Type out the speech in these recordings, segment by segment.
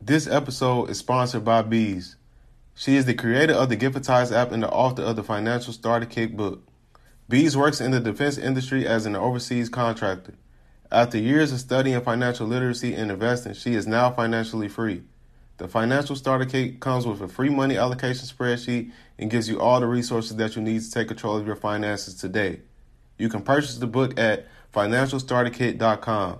This episode is sponsored by Bees. She is the creator of the Giftitize app and the author of the Financial Starter Kit book. Bees works in the defense industry as an overseas contractor. After years of studying financial literacy and investing, she is now financially free. The Financial Starter Kit comes with a free money allocation spreadsheet and gives you all the resources that you need to take control of your finances today. You can purchase the book at financialstarterkit.com.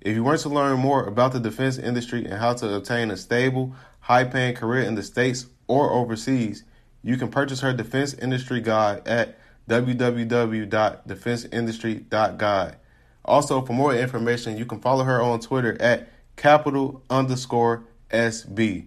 If you want to learn more about the defense industry and how to obtain a stable, high-paying career in the States or overseas, you can purchase her Defense Industry Guide at www.defenseindustry.guide. Also, for more information, you can follow her on Twitter at capital_SB.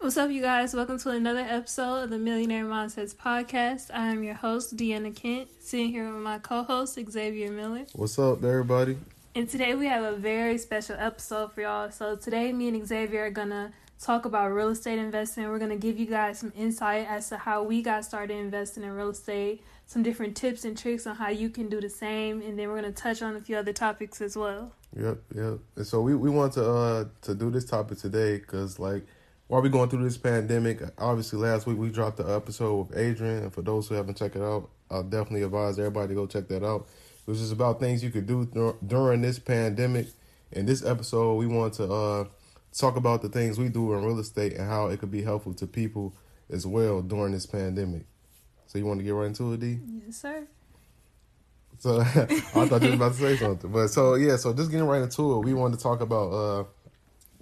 What's up, you guys? Welcome to another episode of the Millionaire Mindsets Podcast. I am your host, Deanna Kent, sitting here with my co-host, Xavier Miller. What's up, everybody? And today we have a very special episode for y'all. So today, me and Xavier are going to talk about real estate investing. We're going to give you guys some insight as to how we got started investing in real estate, some different tips and tricks on how you can do the same, and then we're going to touch on a few other topics as well. Yep. And so we want to do this topic today because, like, while we're going through this pandemic, obviously last week we dropped the episode with Adrian, and for those who haven't checked it out, I'll definitely advise everybody to go check that out. It was just about things you could do during this pandemic. In this episode, we want to talk about the things we do in real estate and how it could be helpful to people as well during this pandemic. So you want to get right into it, D? Yes, sir. So I thought you were about to say something. But so just getting right into it, we want to talk about,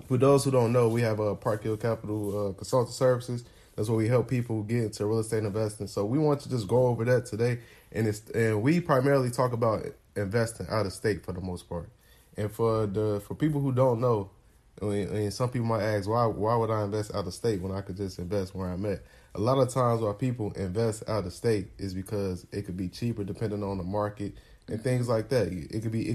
for those who don't know, we have Park Hill Capital Consulting Services. That's where we help people get into real estate investing. So we want to just go over that today. And we primarily talk about investing out of state for the most part. And for people who don't know, and some people might ask, why would I invest out of state when I could just invest where I'm at? A lot of times why people invest out of state is because it could be cheaper depending on the market and things like that. It could be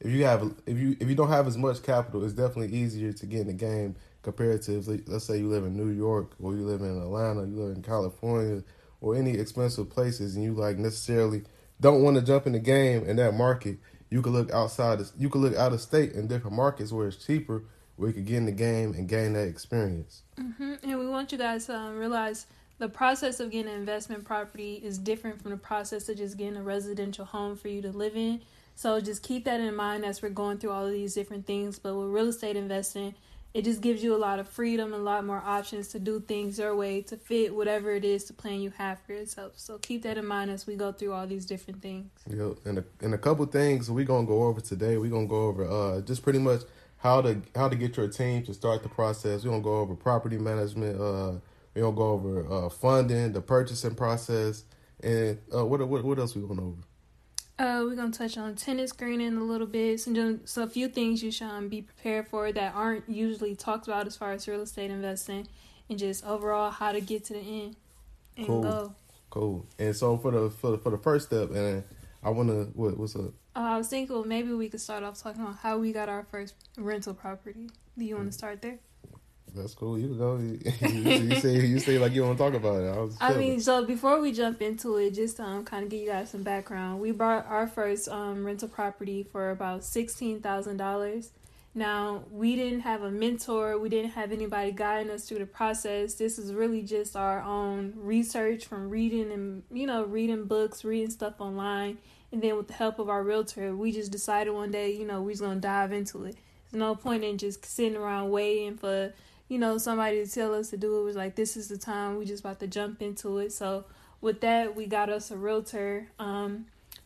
if you don't have as much capital, it's definitely easier to get in the game compared to, let's say you live in New York or you live in Atlanta, you live in California or any expensive places, and you like necessarily don't want to jump in the game in that market. You could look outside. You could look out of state in different markets where it's cheaper, where you could get in the game and gain that experience. Mm-hmm. And we want you guys to realize the process of getting an investment property is different from the process of just getting a residential home for you to live in. So just keep that in mind as we're going through all of these different things. But with real estate investing, it just gives you a lot of freedom, a lot more options to do things your way, to fit whatever it is, the plan you have for yourself. So keep that in mind as we go through all these different things. Yep. And a couple things we're going to go over today. We're going to go over just pretty much how to get your team to start the process. We're going to go over property management. We're going to go over funding, the purchasing process. And what else we going over? We're going to touch on tenant screening a little bit. So a few things you should be prepared for that aren't usually talked about as far as real estate investing, and just overall how to get to the end and go. Cool. And so for the first step, and I want to, what's up? I was thinking, well, maybe we could start off talking about how we got our first rental property. Do you want to start there? That's cool. You can go. You say like you don't talk about it. I mean, so before we jump into it, just kind of give you guys some background. We bought our first rental property for about $16,000. Now, we didn't have a mentor. We didn't have anybody guiding us through the process. This is really just our own research from reading and, reading books, reading stuff online. And then with the help of our realtor, we just decided one day, we just going to dive into it. There's no point in just sitting around waiting for, somebody to tell us to do it. It was like, this is the time. We just about to jump into it. So with that, we got us a realtor.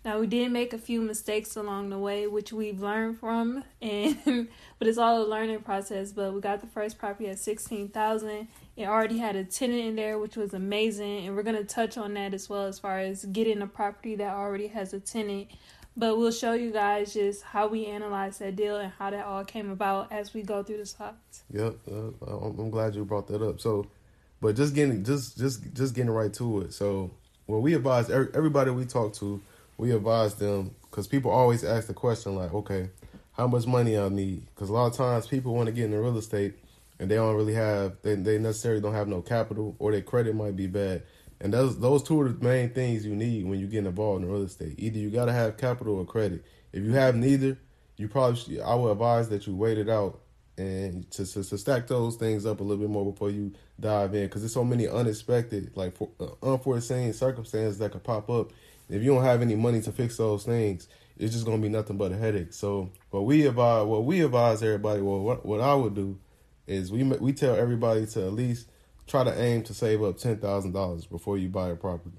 Now, we did make a few mistakes along the way, which we've learned from, but it's all a learning process. But we got the first property at $16,000. It already had a tenant in there, which was amazing, and we're going to touch on that as well as far as getting a property that already has a tenant. But we'll show you guys just how we analyzed that deal and how that all came about as we go through the slots. Yep, I'm glad you brought that up. So, but just getting right to it. So, well, we advise everybody we talk to. We advise them, because people always ask the question like, okay, how much money I need? Because a lot of times people want to get into real estate and they necessarily don't have no capital, or their credit might be bad. And those two are the main things you need when you get involved in real estate. Either you got to have capital or credit. If you have neither, I would advise that you wait it out and to stack those things up a little bit more before you dive in, because there's so many unexpected, unforeseen circumstances that could pop up. If you don't have any money to fix those things, it's just going to be nothing but a headache. So what we advise everybody, what I would do is we tell everybody to at least try to aim to save up $10,000 before you buy a property.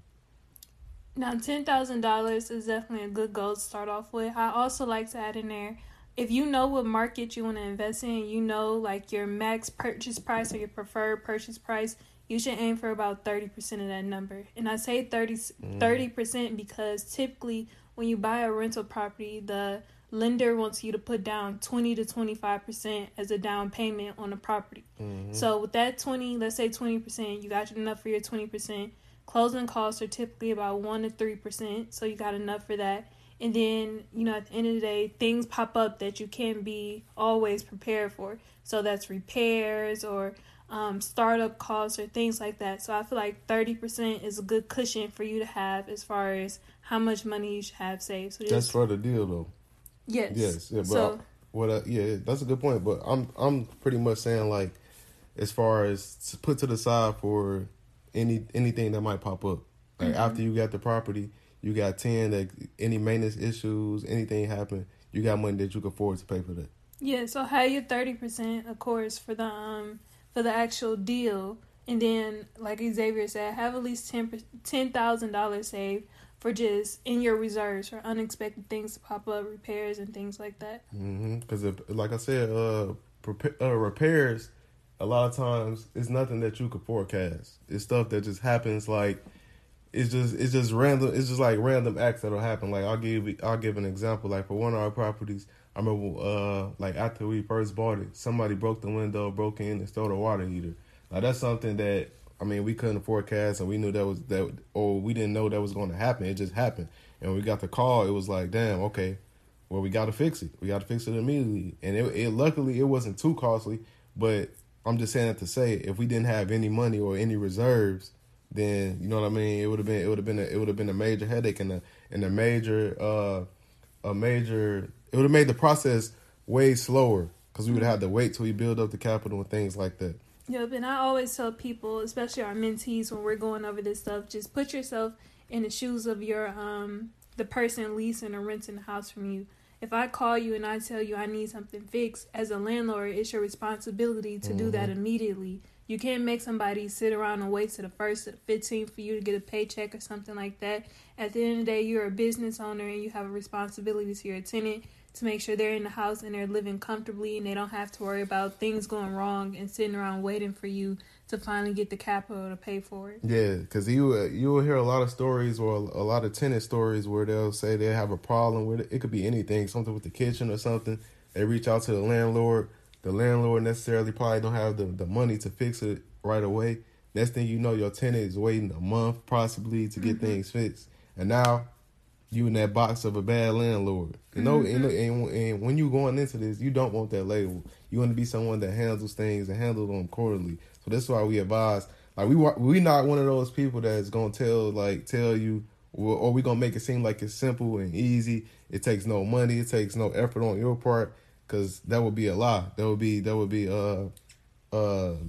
Now, $10,000 is definitely a good goal to start off with. I also like to add in there, if you know what market you want to invest in, your max purchase price or your preferred purchase price, you should aim for about 30% of that number. And I say 30% because typically when you buy a rental property, the lender wants you to put down 20 to 25% as a down payment on the property. Mm-hmm. So with that 20%, you got enough for your 20%. Closing costs are typically about 1 to 3%, so you got enough for that. And then, at the end of the day, things pop up that you can't be always prepared for. So that's repairs or startup costs or things like that. So I feel like 30% is a good cushion for you to have as far as how much money you should have saved. So that's for the deal, though. Yes. Yes. Yeah, but that's a good point. But I'm pretty much saying, like, as far as to put to the side for anything that might pop up. Like, mm-hmm. After you got the property, you got 10, like any maintenance issues, anything happen, you got money that you can afford to pay for that. Yeah. So have your 30%, of course, for the the actual deal, and then like Xavier said, have at least $10,000 saved for just in your reserves for unexpected things to pop up, repairs and things like that. Because mm-hmm. like I said, repairs, a lot of times it's nothing that you could forecast. It's stuff that just happens. Like it's just random. It's just like random acts that'll happen. Like I'll give an example. Like for one of our properties, I remember, after we first bought it, somebody broke the window, broke in, and stole the water heater. Now, that's something that, we couldn't forecast, and we knew we didn't know that was going to happen. It just happened. And when we got the call, it was like, damn, okay, well, we got to fix it. We got to fix it immediately. And luckily, it wasn't too costly, but I'm just saying that to say, if we didn't have any money or any reserves, then, it would have been, a major headache and a major it would have made the process way slower, because we would have had to wait till we build up the capital and things like that. Yep, and I always tell people, especially our mentees, when we're going over this stuff, just put yourself in the shoes of the person leasing or renting the house from you. If I call you and I tell you I need something fixed, as a landlord, it's your responsibility to mm-hmm. do that immediately. You can't make somebody sit around and wait till the first or 15th for you to get a paycheck or something like that. At the end of the day, you're a business owner and you have a responsibility to your tenant to make sure they're in the house and they're living comfortably and they don't have to worry about things going wrong and sitting around waiting for you to finally get the capital to pay for it. Yeah, because you will hear a lot of stories or a lot of tenant stories where they'll say they have a problem with it. It could be anything, something with the kitchen or something. They reach out to the landlord. The landlord necessarily probably don't have the money to fix it right away. Next thing you know, your tenant is waiting a month possibly to get mm-hmm. things fixed. And now you in that box of a bad landlord. You know, and when you going into this, you don't want that label. You want to be someone that handles things and handles them quarterly. So that's why we advise. Like we not one of those people that's gonna tell you, or we gonna make it seem like it's simple and easy. It takes no money. It takes no effort on your part, because that would be a lie. That would be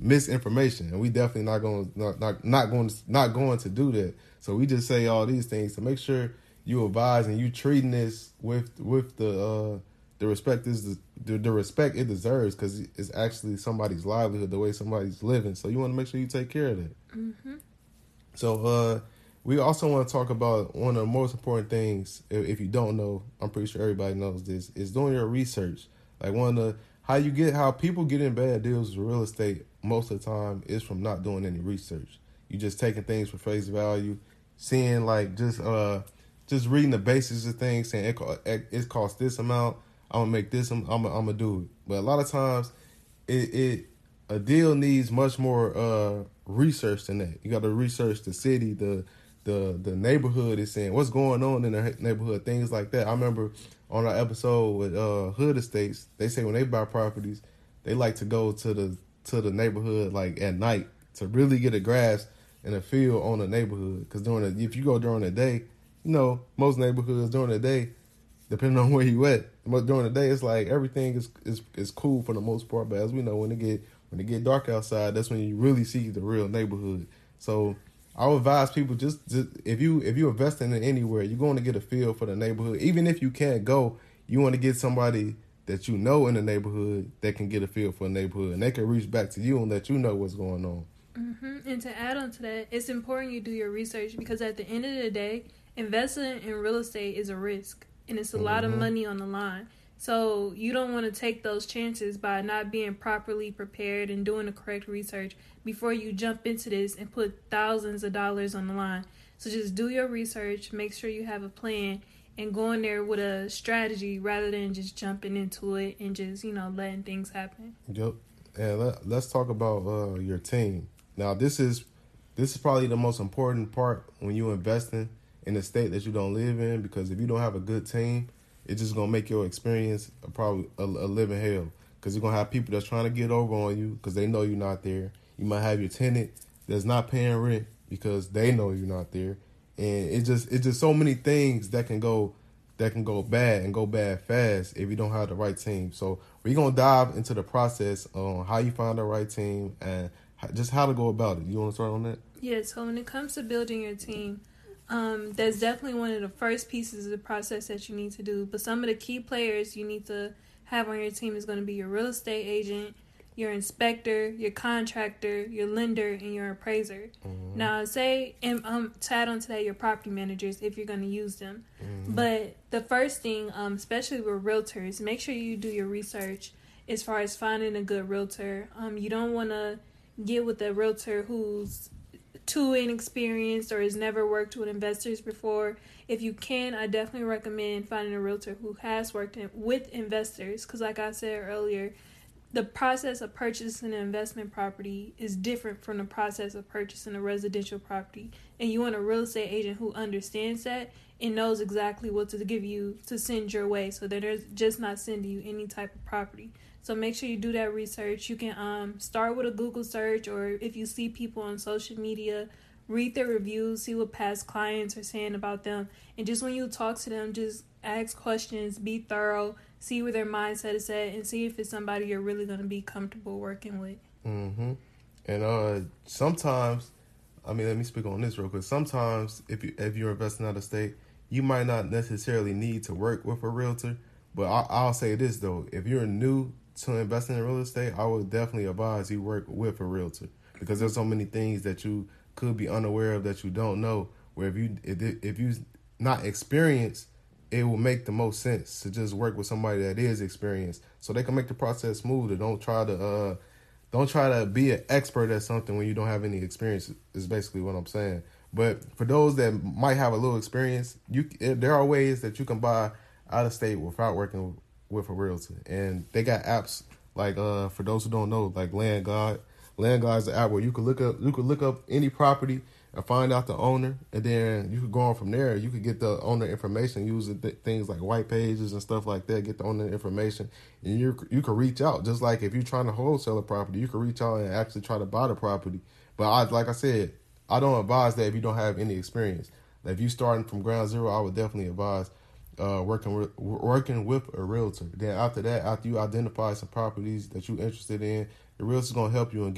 misinformation, and we definitely not going to do that. So we just say all these things to make sure you advise and you treating this with the respect is the respect it deserves, because it's actually somebody's livelihood, the way somebody's living. So you want to make sure you take care of that. Mm-hmm. So we also want to talk about one of the most important things. If you don't know, I'm pretty sure everybody knows this, is doing your research. Like how people get in bad deals with real estate most of the time is from not doing any research. You just taking things for face value, seeing like just reading the basics of things, saying it costs this amount. I'm gonna make this. I'm gonna do it. But a lot of times, a deal needs much more research than that. You got to research the city, the neighborhood is saying what's going on in the neighborhood, things like that. I remember on our episode with Hood Estates, they say when they buy properties, they like to go to the neighborhood like at night to really get a grasp and a feel on the neighborhood. Because if you go during the day, you know most neighborhoods during the day, depending on where you at. But during the day, it's like everything is cool for the most part. But as we know, when it get dark outside, that's when you really see the real neighborhood. So I would advise people just if you investing in anywhere, you're going to get a feel for the neighborhood. Even if you can't go, you want to get somebody that you know in the neighborhood that can get a feel for the neighborhood, and they can reach back to you and let you know what's going on. Mm-hmm. And to add on to that, it's important you do your research, because at the end of the day, investing in real estate is a risk. And it's a lot of money on the line. So you don't want to take those chances by not being properly prepared and doing the correct research before you jump into this and put thousands of dollars on the line. So just do your research, make sure you have a plan, and go in there with a strategy rather than just jumping into it and just, letting things happen. Yep. And let's talk about your team. Now, this is probably the most important part when you invest in a state that you don't live in, because if you don't have a good team, it's just going to make your experience probably a living hell, because you're going to have people that's trying to get over on you because they know you're not there. You might have your tenant that's not paying rent because they know you're not there. And it's just so many things that can go bad and go bad fast if you don't have the right team. So we're going to dive into the process on how you find the right team and just how to go about it. You want to start on that? Yeah, so when it comes to building your team, that's definitely one of the first pieces of the process that you need to do. But some of the key players you need to have on your team is going to be your real estate agent, your inspector, your contractor, your lender, and your appraiser. Mm-hmm. Now, to add on to that, your property managers, if you're going to use them. Mm-hmm. But the first thing, especially with realtors, make sure you do your research as far as finding a good realtor. You don't want to get with a realtor who's too inexperienced or has never worked with investors before. If you can, I definitely recommend finding a realtor who has worked with investors, because like I said earlier, the process of purchasing an investment property is different from the process of purchasing a residential property, and you want a real estate agent who understands that and knows exactly what to give you to send your way, so that they're just not sending you any type of property. So make sure you do that research. You can start with a Google search, or if you see people on social media, read their reviews, see what past clients are saying about them. And just when you talk to them, just ask questions, be thorough, see where their mindset is at, and see if it's somebody you're really going to be comfortable working with. Mm-hmm. And sometimes, let me speak on this real quick. Sometimes if you're investing out of state, you might not necessarily need to work with a realtor. But I'll say this, though. If you're new to investing in real estate, I would definitely advise you work with a realtor, because there's so many things that you could be unaware of that you don't know, where if you not experienced, it will make the most sense to just work with somebody that is experienced, so they can make the process smoother. Don't try to be an expert at something when you don't have any experience, is basically what I'm saying. But for those that might have a little experience, there are ways that you can buy out of state without working with a realtor. And they got apps like, for those who don't know, like Land Guard. Land Guard is the app where you could look up any property and find out the owner, and then you could go on from there. You could get the owner information using things like white pages and stuff like that. Get the owner information, and you could reach out. Just like if you're trying to wholesale a property, you could reach out and actually try to buy the property. But like I said, I don't advise that if you don't have any experience. If you're starting from ground zero, I would definitely advise working with a realtor. Then after that, after you identify some properties that you're interested in, the realtor's gonna help you in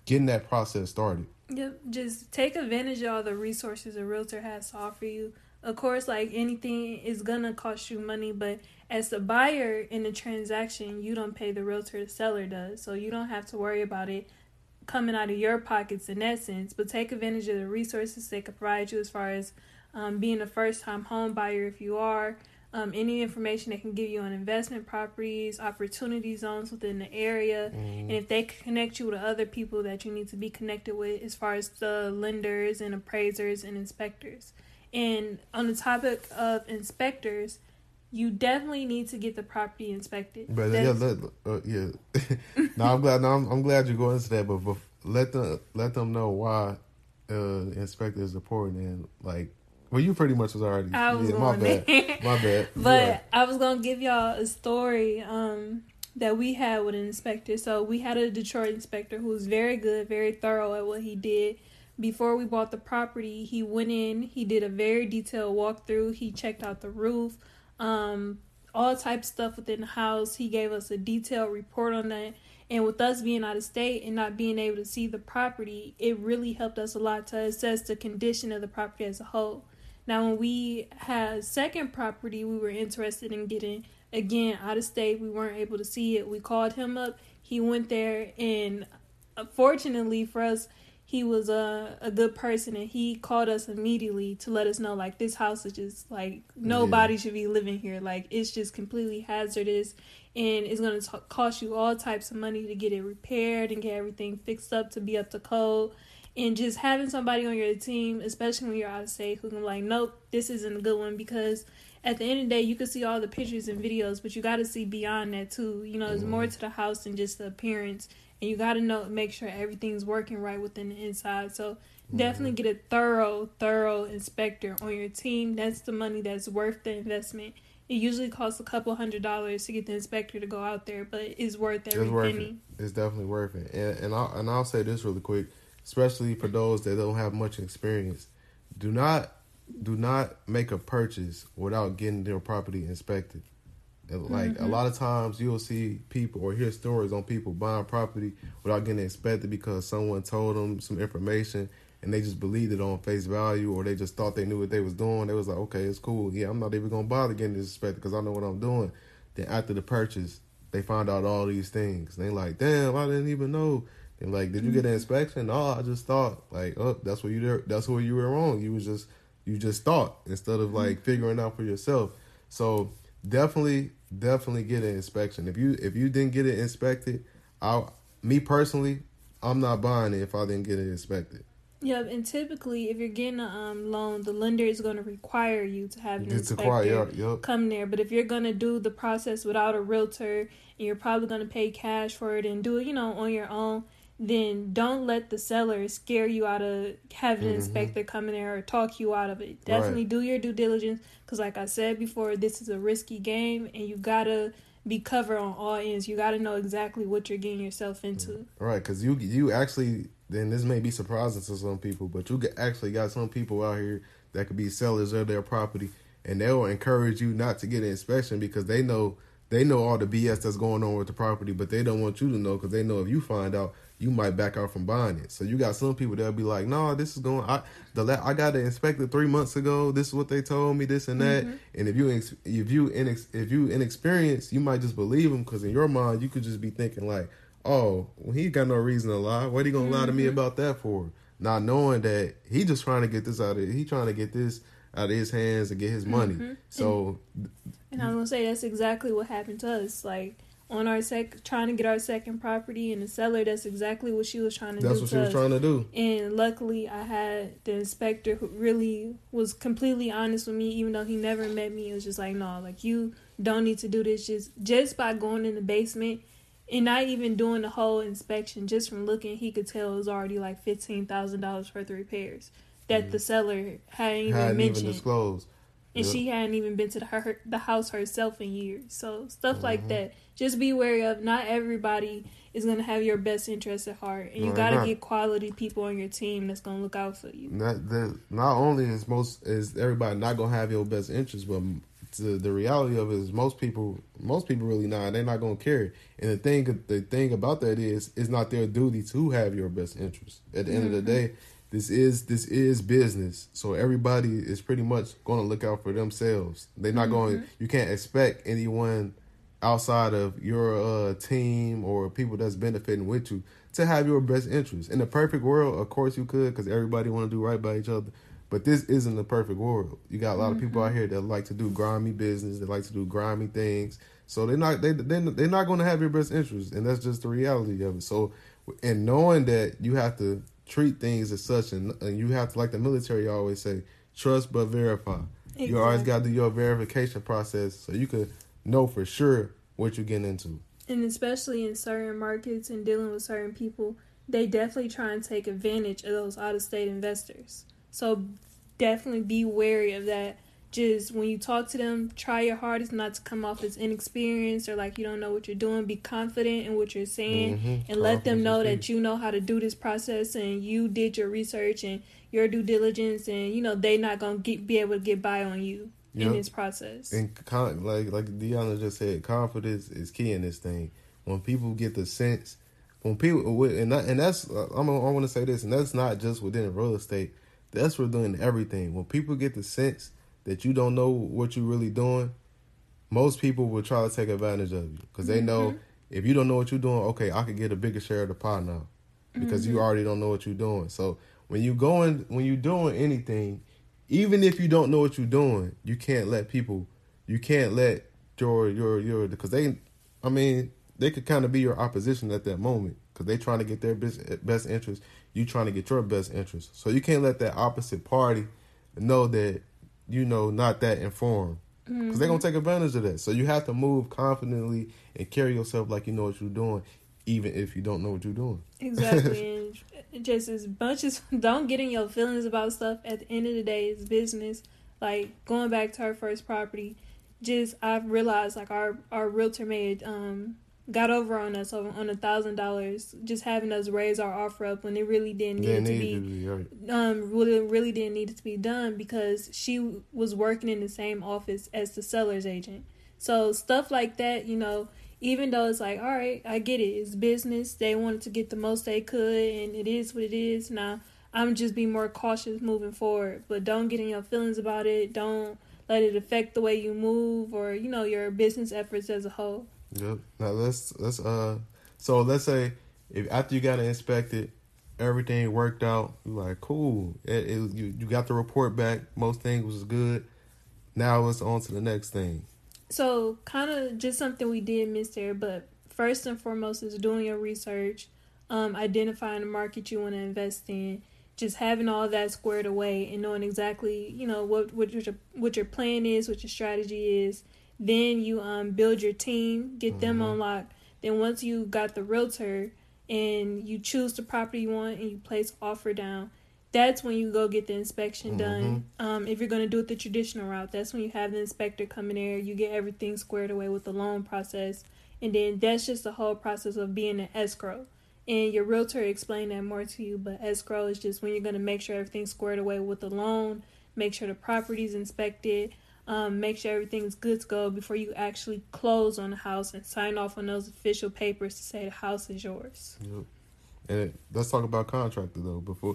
getting that process started. Yep, just take advantage of all the resources a realtor has to offer you. Of course, like anything is gonna cost you money, but as the buyer in the transaction, you don't pay the realtor, the seller does. So you don't have to worry about it coming out of your pockets in that sense. But take advantage of the resources they can provide you as far as being a first-time home buyer if you are, any information they can give you on investment properties, opportunity zones within the area, and if they connect you with other people that you need to be connected with as far as the lenders and appraisers and inspectors. And on the topic of inspectors, you definitely need to get the property inspected. But No, I'm glad. I'm glad you go into that. But let them know why inspector is important, and like. Well, you pretty much was already. My bad. But yeah. I was gonna give y'all a story that we had with an inspector. So we had a Detroit inspector who was very good, very thorough at what he did. Before we bought the property, he went in, he did a very detailed walkthrough. He checked out the roof, all types of stuff within the house. He gave us a detailed report on that. And with us being out of state and not being able to see the property, it really helped us a lot to assess the condition of the property as a whole. Now, when we had a second property we were interested in getting, again, out of state, we weren't able to see it. We called him up. He went there, and fortunately for us, he was a good person, and he called us immediately to let us know, like, this house is just, like, nobody should be living here. Like, it's just completely hazardous, and it's going to cost you all types of money to get it repaired and get everything fixed up to be up to code. And just having somebody on your team, especially when you're out of state, who can be like, nope, this isn't a good one. Because at the end of the day, you can see all the pictures and videos, but you got to see beyond that too. You know, there's more to the house than just the appearance. And you got to know, make sure everything's working right within the inside. So definitely get a thorough inspector on your team. That's the money that's worth the investment. It usually costs a couple $100s to get the inspector to go out there, but it's worth every penny. It's definitely worth it. And I'll say this really quick. Especially for those that don't have much experience, do not make a purchase without getting their property inspected. Like a lot of times you'll see people or hear stories on people buying property without getting inspected because someone told them some information and they just believed it on face value, or they just thought they knew what they was doing. They was like, okay, it's cool. Yeah, I'm not even going to bother getting this inspected because I know what I'm doing. Then after the purchase, they find out all these things. They like, damn, I didn't even know. And like, did you get an inspection? No, I just thought like, oh, that's where you were wrong. You just thought instead of like figuring out for yourself. So definitely get an inspection. If you didn't get it inspected, I'm not buying it if I didn't get it inspected. Yep, and typically if you're getting a loan, the lender is going to require you to have an inspector come there. But if you're going to do the process without a realtor and you're probably going to pay cash for it and do it, on your own, then don't let the seller scare you out of having an inspector come in there or talk you out of it. Definitely do your due diligence because, like I said before, this is a risky game and you got to be covered on all ends. You got to know exactly what you're getting yourself into. Right, because you actually, then this may be surprising to some people, but you actually got some people out here that could be sellers of their property, and they'll encourage you not to get an inspection because they know all the BS that's going on with the property, but they don't want you to know because they know if you find out, you might back out from buying it. So you got some people that'll be like, no, this is going. I got it inspected 3 months ago. This is what they told me. This and that. And if you inexperienced, you might just believe them because in your mind you could just be thinking like, oh, well, he got no reason to lie. What are you gonna lie to me about that for? Not knowing that he just trying to get this out of. He trying to get this out of his hands and get his money. So. And I was gonna say that's exactly what happened to us. Like. On our trying to get our second property, and the seller, that's exactly what she was trying to do. That's what she was trying to do. And luckily, I had the inspector who really was completely honest with me, even though he never met me. It was just like, no, like you don't need to do this. Just by going in the basement and not even doing the whole inspection, just from looking, he could tell it was already like $15,000 worth of repairs. that the seller hadn't even disclosed. And she hadn't even been to the house herself in years. So stuff like that. Just be wary of, not everybody is going to have your best interest at heart. And you got to get quality people on your team that's going to look out for you. Not only is everybody not going to have your best interest, but the reality of it is most people really not. They're not going to care. And the thing about that is, it's not their duty to have your best interest. At the end of the day, this is business, so everybody is pretty much going to look out for themselves. They're not going. You can't expect anyone outside of your team or people that's benefiting with you to have your best interest. In the perfect world, of course you could, because everybody want to do right by each other. But this isn't the perfect world. You got a lot of people out here that like to do grimy business. They like to do grimy things. So they're not going to have your best interest, and that's just the reality of it. So, and knowing that, you have to treat things as such, and you have to, like the military always say, trust but verify. Exactly. You always got to do your verification process so you could know for sure what you're getting into. And especially in certain markets and dealing with certain people, they definitely try and take advantage of those out-of-state investors. So definitely be wary of that. Just when you talk to them, try your hardest not to come off as inexperienced or like you don't know what you're doing. Be confident in what you're saying and let them know that you know how to do this process and you did your research and your due diligence, and you know they're not going to be able to get by on you in this process. And like Deanna just said, confidence is key in this thing. When people get the sense, when people I want to say this, and that's not just within real estate. That's for doing everything. When people get the sense that you don't know what you're really doing, most people will try to take advantage of you. Because they know, if you don't know what you're doing, okay, I could get a bigger share of the pie now. Because you already don't know what you're doing. So when you're doing anything, even if you don't know what you're doing, you can't let your because they could kind of be your opposition at that moment. Because they trying to get their best interest. You trying to get your best interest. So you can't let that opposite party know that, you know, not that informed, because they're going to take advantage of that. So you have to move confidently and carry yourself like you know what you're doing, even if you don't know what you're doing. Exactly. And just as much as don't get in your feelings about stuff. At the end of the day, it's business. Like, going back to our first property, just I've realized, like, our realtor made got over on us on $1,000, just having us raise our offer up when it really didn't need it to be done, because she was working in the same office as the seller's agent. So stuff like that, you know, even though it's like, all right, I get it, it's business, they wanted to get the most they could, and it is what it is. Now I'm just be more cautious moving forward, but don't get in your feelings about it. Don't let it affect the way you move or, you know, your business efforts as a whole. Yep. Now let's say if after you got it inspected, everything worked out, you're like, cool. You got the report back. Most things was good. Now it's on to the next thing. So kind of just something we did miss there, but first and foremost is doing your research, identifying the market you want to invest in, just having all that squared away and knowing exactly, you know, what your plan is, what your strategy is. Then you build your team, get them on lock. Then once you got the realtor and you choose the property you want and you place offer down, that's when you go get the inspection done. If you're going to do it the traditional route, that's when you have the inspector come in there. You get everything squared away with the loan process. And then that's just the whole process of being an escrow. And your realtor explained that more to you, but escrow is just when you're going to make sure everything's squared away with the loan, make sure the property's inspected, make sure everything's good to go before you actually close on the house and sign off on those official papers to say the house is yours. Yep. And let's talk about contractor though. Before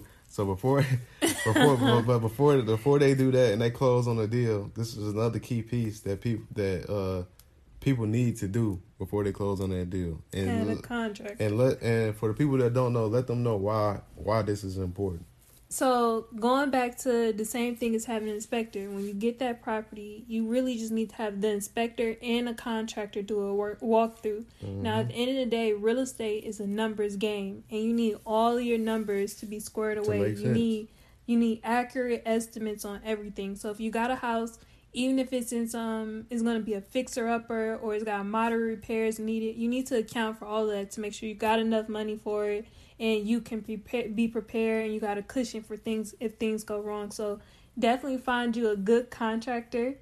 they do that and they close on the deal, this is another key piece that people need to do before they close on that deal. And a contract. And for the people that don't know, let them know why this is important. So going back to the same thing as having an inspector, when you get that property, you really just need to have the inspector and a contractor do a walkthrough. Now, at the end of the day, real estate is a numbers game, and you need all your numbers to be squared away. You need accurate estimates on everything. So if you got a house, even if it's in some, it's going to be a fixer-upper or it's got moderate repairs needed, you need to account for all that to make sure you got enough money for it. and you can be prepared, and you got a cushion for things if things go wrong. So definitely find you a good contractor.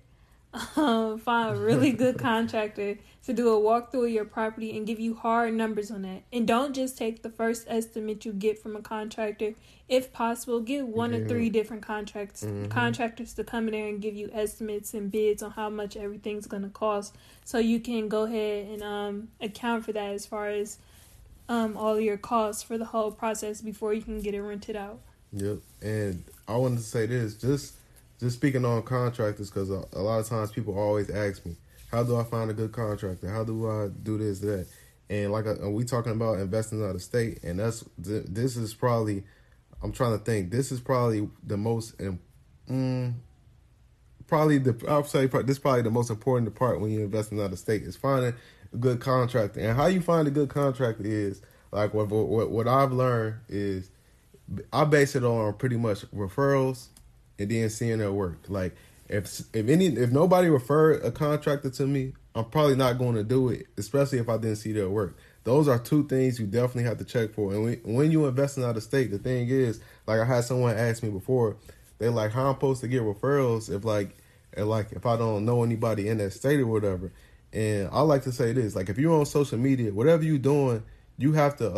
Find a really good contractor to do a walkthrough of your property and give you hard numbers on that. And don't just take the first estimate you get from a contractor. If possible, get one or three different contractors to come in there and give you estimates and bids on how much everything's going to cost, so you can go ahead and account for that as far as all your costs for the whole process before you can get it rented out. Yep. And I wanted to say this, just speaking on contractors, because a lot of times people always ask me, how do I find a good contractor? How do I do this, that? And like we talking about investing out of state, and this is probably, I'm trying to think, this is probably the most, this is probably the most important part when you're investing out of state is finding a good contractor. And how you find a good contractor is, like what I've learned is, I base it on pretty much referrals, and then seeing their work. Like if nobody referred a contractor to me, I'm probably not going to do it, especially if I didn't see their work. Those are two things you definitely have to check for. And when you investing out of state, the thing is, like I had someone ask me before, they're like, how I'm supposed to get referrals if I don't know anybody in that state or whatever. And I like to say this, like if you're on social media, whatever you're doing, you have to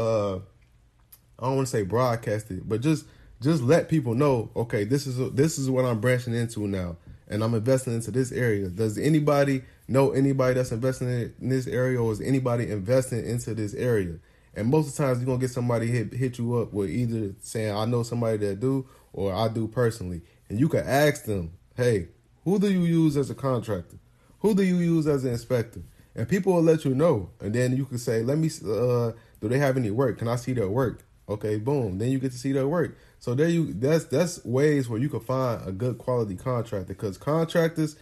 I don't want to say broadcast it, but just let people know, okay, this is what I'm branching into now, and I'm investing into this area. Does anybody know anybody that's investing in this area, or is anybody investing into this area? And most of the times, you're going to get somebody hit you up with either saying, I know somebody that do, or I do personally. And you can ask them, hey, who do you use as a contractor? Who do you use as an inspector? And people will let you know. And then you can say, let me, do they have any work? Can I see their work? Okay, boom. Then you get to see their work. So there you that's ways where you can find a good quality contractor, because contractors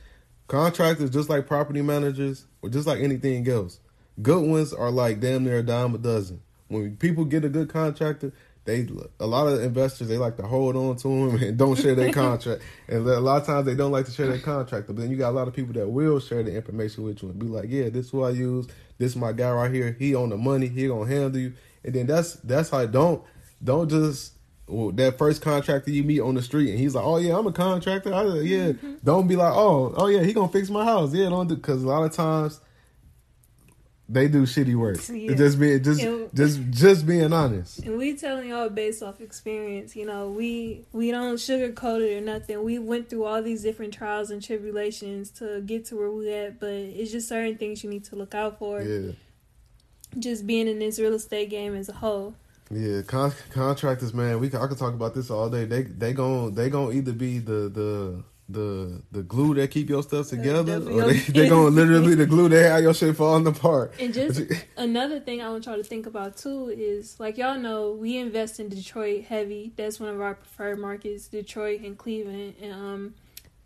just like property managers or just like anything else, good ones are like damn near a dime a dozen. When people get a good contractor, a lot of investors, they like to hold on to them and don't share their contract. And a lot of times they don't like to share their contractor. But then you got a lot of people that will share the information with you and be like, yeah, this is who I use. This is my guy right here. He on the money. He gonna handle you. And then that's how don't just. Well, that first contractor you meet on the street and he's like, oh yeah, I'm a contractor. Don't be like, oh yeah, he gonna fix my house. Yeah, don't do, because a lot of times they do shitty work. Yeah. Just being honest. And we telling y'all based off experience. You know, we don't sugarcoat it or nothing. We went through all these different trials and tribulations to get to where we at, but it's just certain things you need to look out for. Yeah. Just being in this real estate game as a whole. Yeah, contractors, man. I could talk about this all day. They gon' either be the glue that keep your stuff together, or they gon' literally the glue that have your shit falling apart. And just another thing I want y'all to think about too is, like, y'all know we invest in Detroit heavy. That's one of our preferred markets, Detroit and Cleveland. And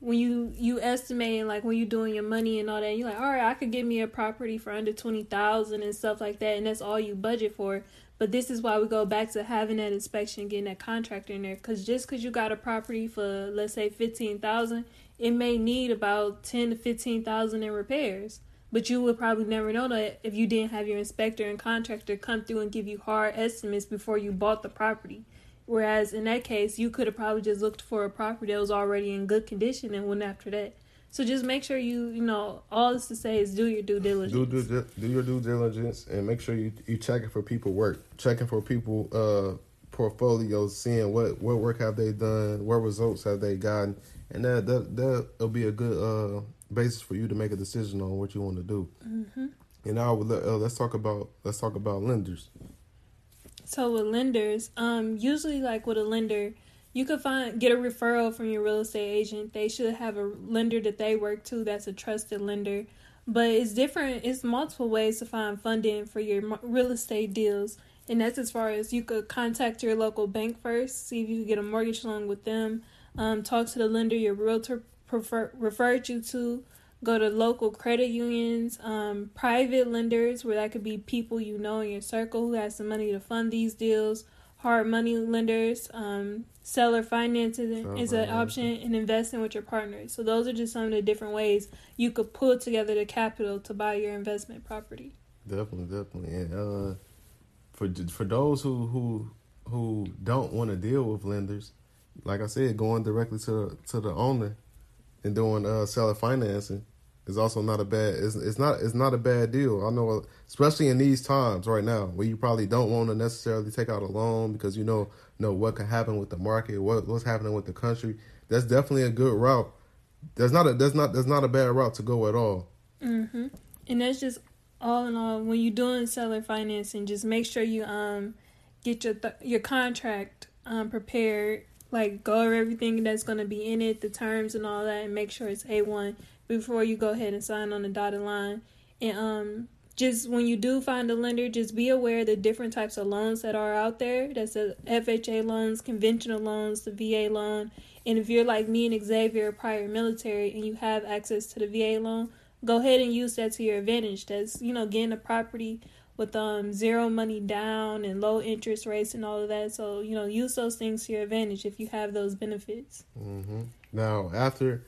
when you estimate, like when you doing your money and all that, you're like, all right, I could get me a property for under $20,000 and stuff like that, and that's all you budget for. But this is why we go back to having that inspection, getting that contractor in there. Because just because you got a property for, let's say, $15,000, it may need about $10,000 to $15,000 in repairs. But you would probably never know that if you didn't have your inspector and contractor come through and give you hard estimates before you bought the property. Whereas in that case, you could have probably just looked for a property that was already in good condition and went after that. So just make sure you know, all this to say is do your due diligence. Do your due diligence, and make sure you checking for people work, checking for people portfolios, seeing what work have they done, what results have they gotten, and that'll be a good basis for you to make a decision on what you want to do. Mm-hmm. And now let's talk about lenders. So with lenders, usually, like with a lender, you could get a referral from your real estate agent. They should have a lender that they work to that's a trusted lender. But it's different. It's multiple ways to find funding for your real estate deals. And that's as far as you could contact your local bank first, see if you can get a mortgage loan with them. Talk to the lender your realtor referred you to. Go to local credit unions, private lenders, where that could be people you know in your circle who has some money to fund these deals. Hard money lenders, seller financing is an option, and investing with your partners. So those are just some of the different ways you could pull together the capital to buy your investment property. Definitely, definitely. And for those who who don't want to deal with lenders, like I said, going directly to the owner and doing seller financing is also not a bad. It's not a bad deal. I know, especially in these times right now, where you probably don't want to necessarily take out a loan because you know what could happen with the market, what's happening with the country. That's definitely a good route. That's not a bad route to go at all. Mm-hmm. And that's just all in all. When you're doing seller financing, just make sure you get your contract prepared. Like, go over everything that's going to be in it, the terms and all that, and make sure it's A1 before you go ahead and sign on the dotted line. And just when you do find a lender, just be aware of the different types of loans that are out there. That's the FHA loans, conventional loans, the VA loan. And if you're like me and Xavier, prior military, and you have access to the VA loan, go ahead and use that to your advantage. That's, you know, getting a property with zero money down and low interest rates and all of that. So, you know, use those things to your advantage if you have those benefits. Mm-hmm. Now, after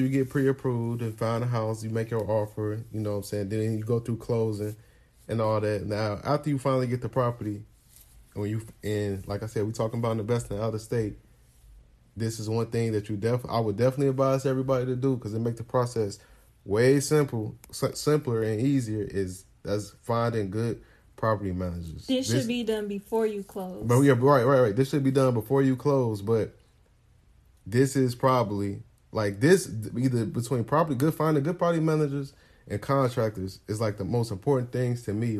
you get pre-approved and find a house, you make your offer, you know what I'm saying? Then you go through closing and all that. Now, after you finally get the property, and like I said, we're talking about investing out of state, this is one thing that I would definitely advise everybody to do because it makes the process way simpler and easier is that's finding good property managers. This should be done before you close. But yeah, right. This should be done before you close, but this is probably like this either between finding good property managers and contractors is like the most important things to me,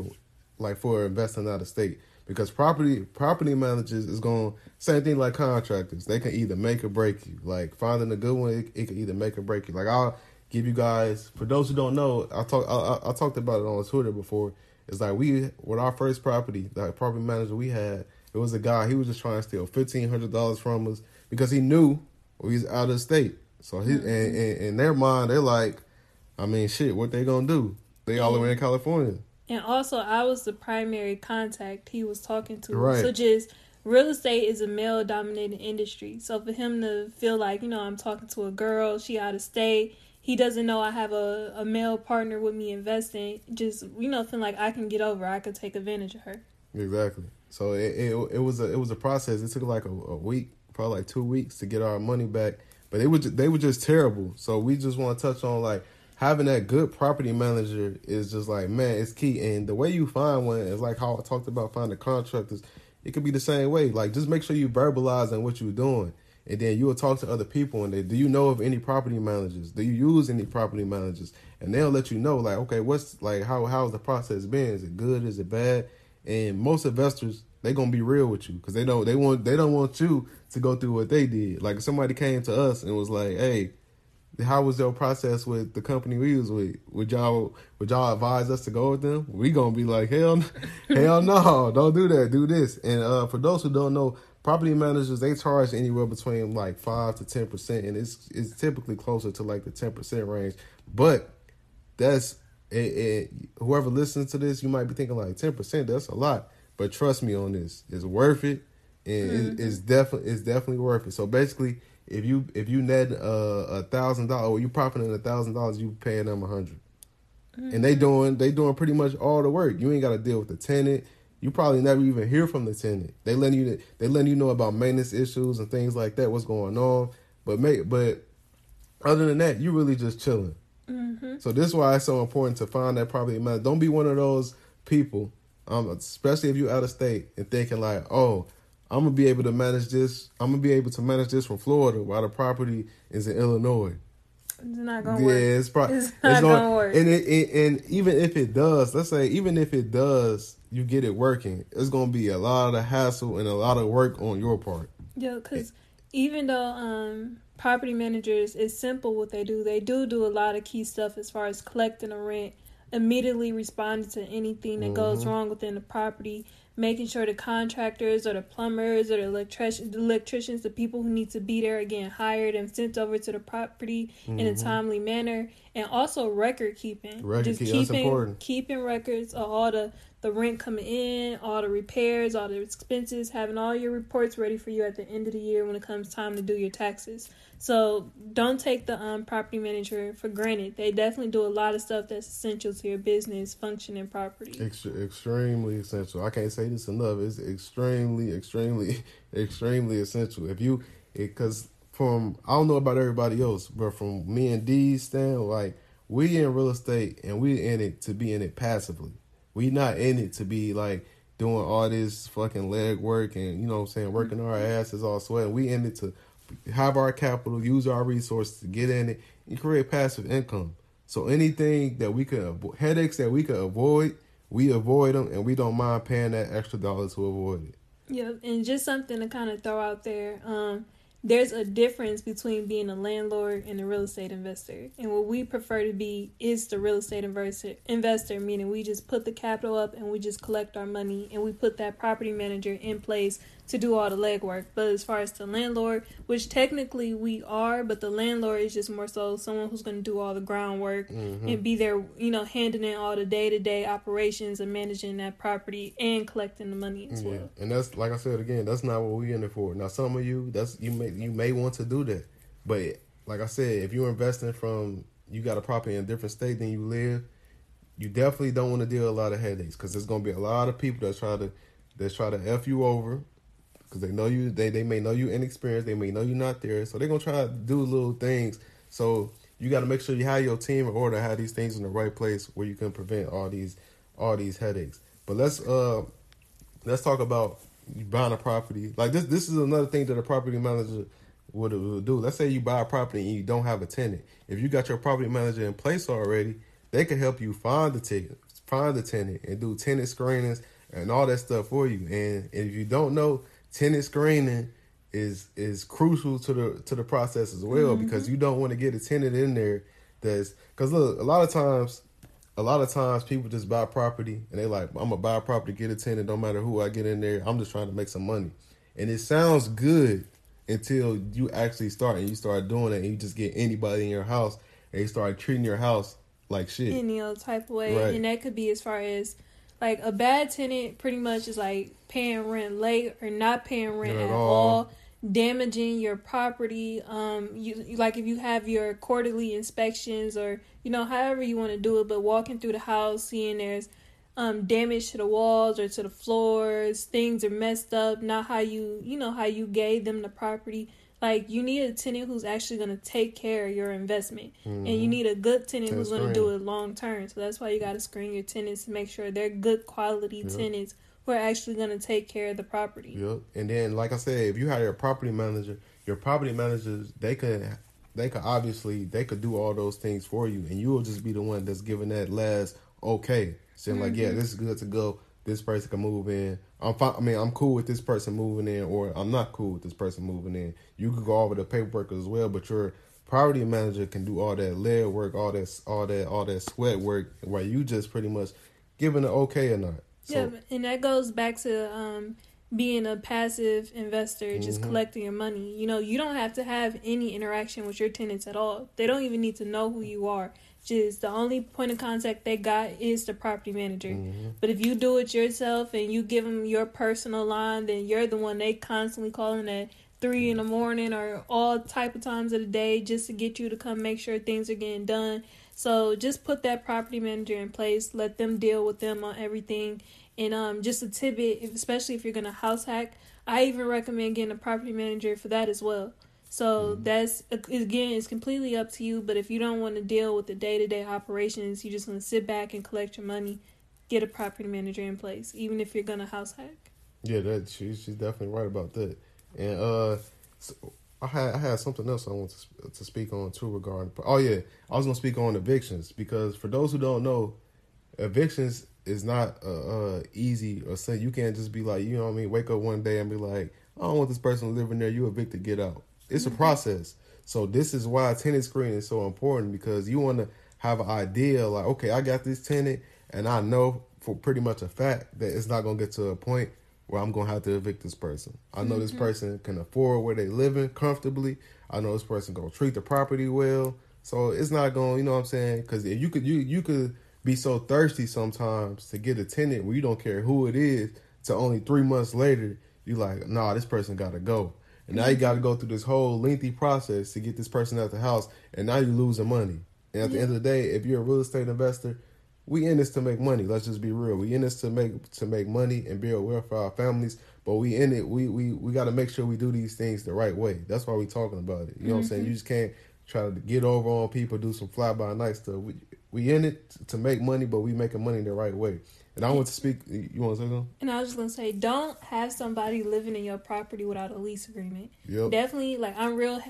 like for investing out of state. Because property managers is going same thing like contractors. They can either make or break you. Like finding a good one, it can either make or break you. Like I'll give you guys, for those who don't know, I talked about it on Twitter before. It's like with our first property, the property manager we had, it was a guy. He was just trying to steal $1,500 from us because he knew we was out of state. So he and in their mind, they're like, I mean, shit, what they gonna do? They all the way in California. And also, I was the primary contact he was talking to. Right. So just, real estate is a male-dominated industry. So for him to feel like, you know, I'm talking to a girl, she out of state, he doesn't know I have a male partner with me investing, just, you know, feeling like I can get over, I can take advantage of her. Exactly. So it was a process. It took like a week, probably like 2 weeks to get our money back. But they were just terrible. So we just want to touch on, like, having that good property manager is just like, man, it's key. And the way you find one is like how I talked about finding contractors. It could be the same way. Like, just make sure you verbalize on what you're doing. And then you will talk to other people. And do you know of any property managers? Do you use any property managers? And they'll let you know, like, okay, what's, like, how's the process been? Is it good? Is it bad? And most investors, they're going to be real with you because they don't want you to go through what they did. Like, if somebody came to us and was like, hey, how was your process with the company we was with? Would y'all advise us to go with them? We gonna be like, hell no, don't do that, do this. And for those who don't know, property managers, they charge anywhere between like 5% to 10%, and it's typically closer to like the 10% range. But that's it. Whoever listens to this, you might be thinking like 10%, that's a lot. But trust me on this, it's worth it, and it's definitely worth it. So basically, If you net $1,000 or you popping in $1,000, you paying them $100, and they doing pretty much all the work. You ain't got to deal with the tenant. You probably never even hear from the tenant. They letting you know about maintenance issues and things like that. What's going on? But other than that, you really just chilling. Mm-hmm. So this is why it's so important to find that property manager. Don't be one of those people, especially if you're out of state and thinking like, oh, I'm going to be able to manage this. I'm going to be able to manage this from Florida while the property is in Illinois. It's not going to work. Yeah, it's not going to work. And even if it does, let's say even if it does, you get it working, it's going to be a lot of hassle and a lot of work on your part. Yeah, because even though property managers, it's simple what they do. They do a lot of key stuff as far as collecting a rent, immediately responding to anything that goes wrong within the property, making sure the contractors or the plumbers or the electricians, the people who need to be there, are getting hired and sent over to the property in a timely manner. And also record keeping. That's important. Keeping records of all the the rent coming in, all the repairs, all the expenses, having all your reports ready for you at the end of the year when it comes time to do your taxes. So don't take the property manager for granted. They definitely do a lot of stuff that's essential to your business functioning properly. Extremely essential. I can't say this enough. It's extremely essential. If you, because from, I don't know about everybody else, but from me and Dee's stand, like, we in real estate and we in it to be in it passively. We not in it to be like doing all this fucking leg work and, you know what I'm saying, working our asses all sweating. We in it to have our capital, use our resources to get in it and create passive income. So anything that we could avoid, headaches that we could avoid, we avoid them, and we don't mind paying that extra dollar to avoid it. Yeah, and just something to kind of throw out there, there's a difference between being a landlord and a real estate investor. And what we prefer to be is the real estate investor, meaning we just put the capital up and we just collect our money and we put that property manager in place to do all the legwork. But as far as the landlord, which technically we are, but the landlord is just more so someone who's going to do all the groundwork and be there, you know, handing in all the day-to-day operations and managing that property and collecting the money as well. And that's, like I said, again, that's not what we're in it for. Now, some of you, that's you may want to do that. But like I said, if you're investing from, you got a property in a different state than you live, you definitely don't want to deal with a lot of headaches, because there's going to be a lot of people that try to F you over, because they know you, they may know you inexperienced, they may know you're not there, so they're going to try to do little things. So you got to make sure you have your team in order, have these things in the right place where you can prevent all these headaches. But let's talk about you buying a property. Like this is another thing that a property manager would do. Let's say you buy a property and you don't have a tenant. If you got your property manager in place already, they can help you find the tenant, and do tenant screenings and all that stuff for you. And if you don't know, tenant screening is crucial to the process as well, because you don't want to get a tenant in there that's, because look, a lot of times people just buy property and they like, I'm going to buy a property, get a tenant, don't matter who I get in there, I'm just trying to make some money. And it sounds good until you actually start and you start doing it, and you just get anybody in your house and you start treating your house like shit. Any old type of way. Right. And that could be as far as like a bad tenant pretty much is like paying rent late or not paying rent at all. Damaging your property, you like if you have your quarterly inspections or, you know, however you want to do it, but walking through the house, seeing there's damage to the walls or to the floors, things are messed up, not how you gave them the property. Like, you need a tenant who's actually going to take care of your investment, and you need a good tenant who's going to do it long term. So that's why you got to screen your tenants to make sure they're good quality tenants. We're actually going to take care of the property. Yep. And then, like I said, if you hire a property manager, your property managers, they could do all those things for you, and you will just be the one that's giving that last okay. Saying like, yeah, this is good to go. This person can move in. I'm fine. I mean, I'm cool with this person moving in, or I'm not cool with this person moving in. You could go over the paperwork as well, but your property manager can do all that lead work, all that sweat work, while you just pretty much giving the okay or not. So, yeah, and that goes back to being a passive investor, just collecting your money. You know, you don't have to have any interaction with your tenants at all. They don't even need to know who you are. Just the only point of contact they got is the property manager. But if you do it yourself and you give them your personal line, then you're the one they constantly calling at 3 in the morning or all type of times of the day just to get you to come make sure things are getting done. So just put that property manager in place. Let them deal with them on everything. And just a tidbit, especially if you're going to house hack, I even recommend getting a property manager for that as well. So that's, again, it's completely up to you. But if you don't want to deal with the day-to-day operations, you just want to sit back and collect your money, get a property manager in place, even if you're going to house hack. Yeah, that she's definitely right about that. And so, I had something else I want to speak on too regarding. Oh yeah, I was gonna speak on evictions, because for those who don't know, evictions is not easy or say you can't just be like, you know what I mean, wake up one day and be like, I don't want this person living there, you evicted, get out. It's a process. So this is why tenant screening is so important, because you want to have an idea like, okay, I got this tenant and I know for pretty much a fact that it's not gonna get to a point where I'm going to have to evict this person. I know this person can afford where they living comfortably. I know this person going to treat the property well. So it's not going to, you know what I'm saying? Because you could be so thirsty sometimes to get a tenant where you don't care who it is, to only 3 months later, you like, nah, this person got to go. And now you got to go through this whole lengthy process to get this person out the house, and now you're losing money. And at the end of the day, if you're a real estate investor, we in this to make money. Let's just be real. We in this to make money and build wealth for our families. But we in it, we got to make sure we do these things the right way. That's why we talking about it. You know what I'm saying? You just can't try to get over on people, do some fly-by-night stuff. We in it to make money, but we making money the right way. And I want to speak. You want to say something? And I was just going to say, don't have somebody living in your property without a lease agreement. Yep. Definitely, like, I'm real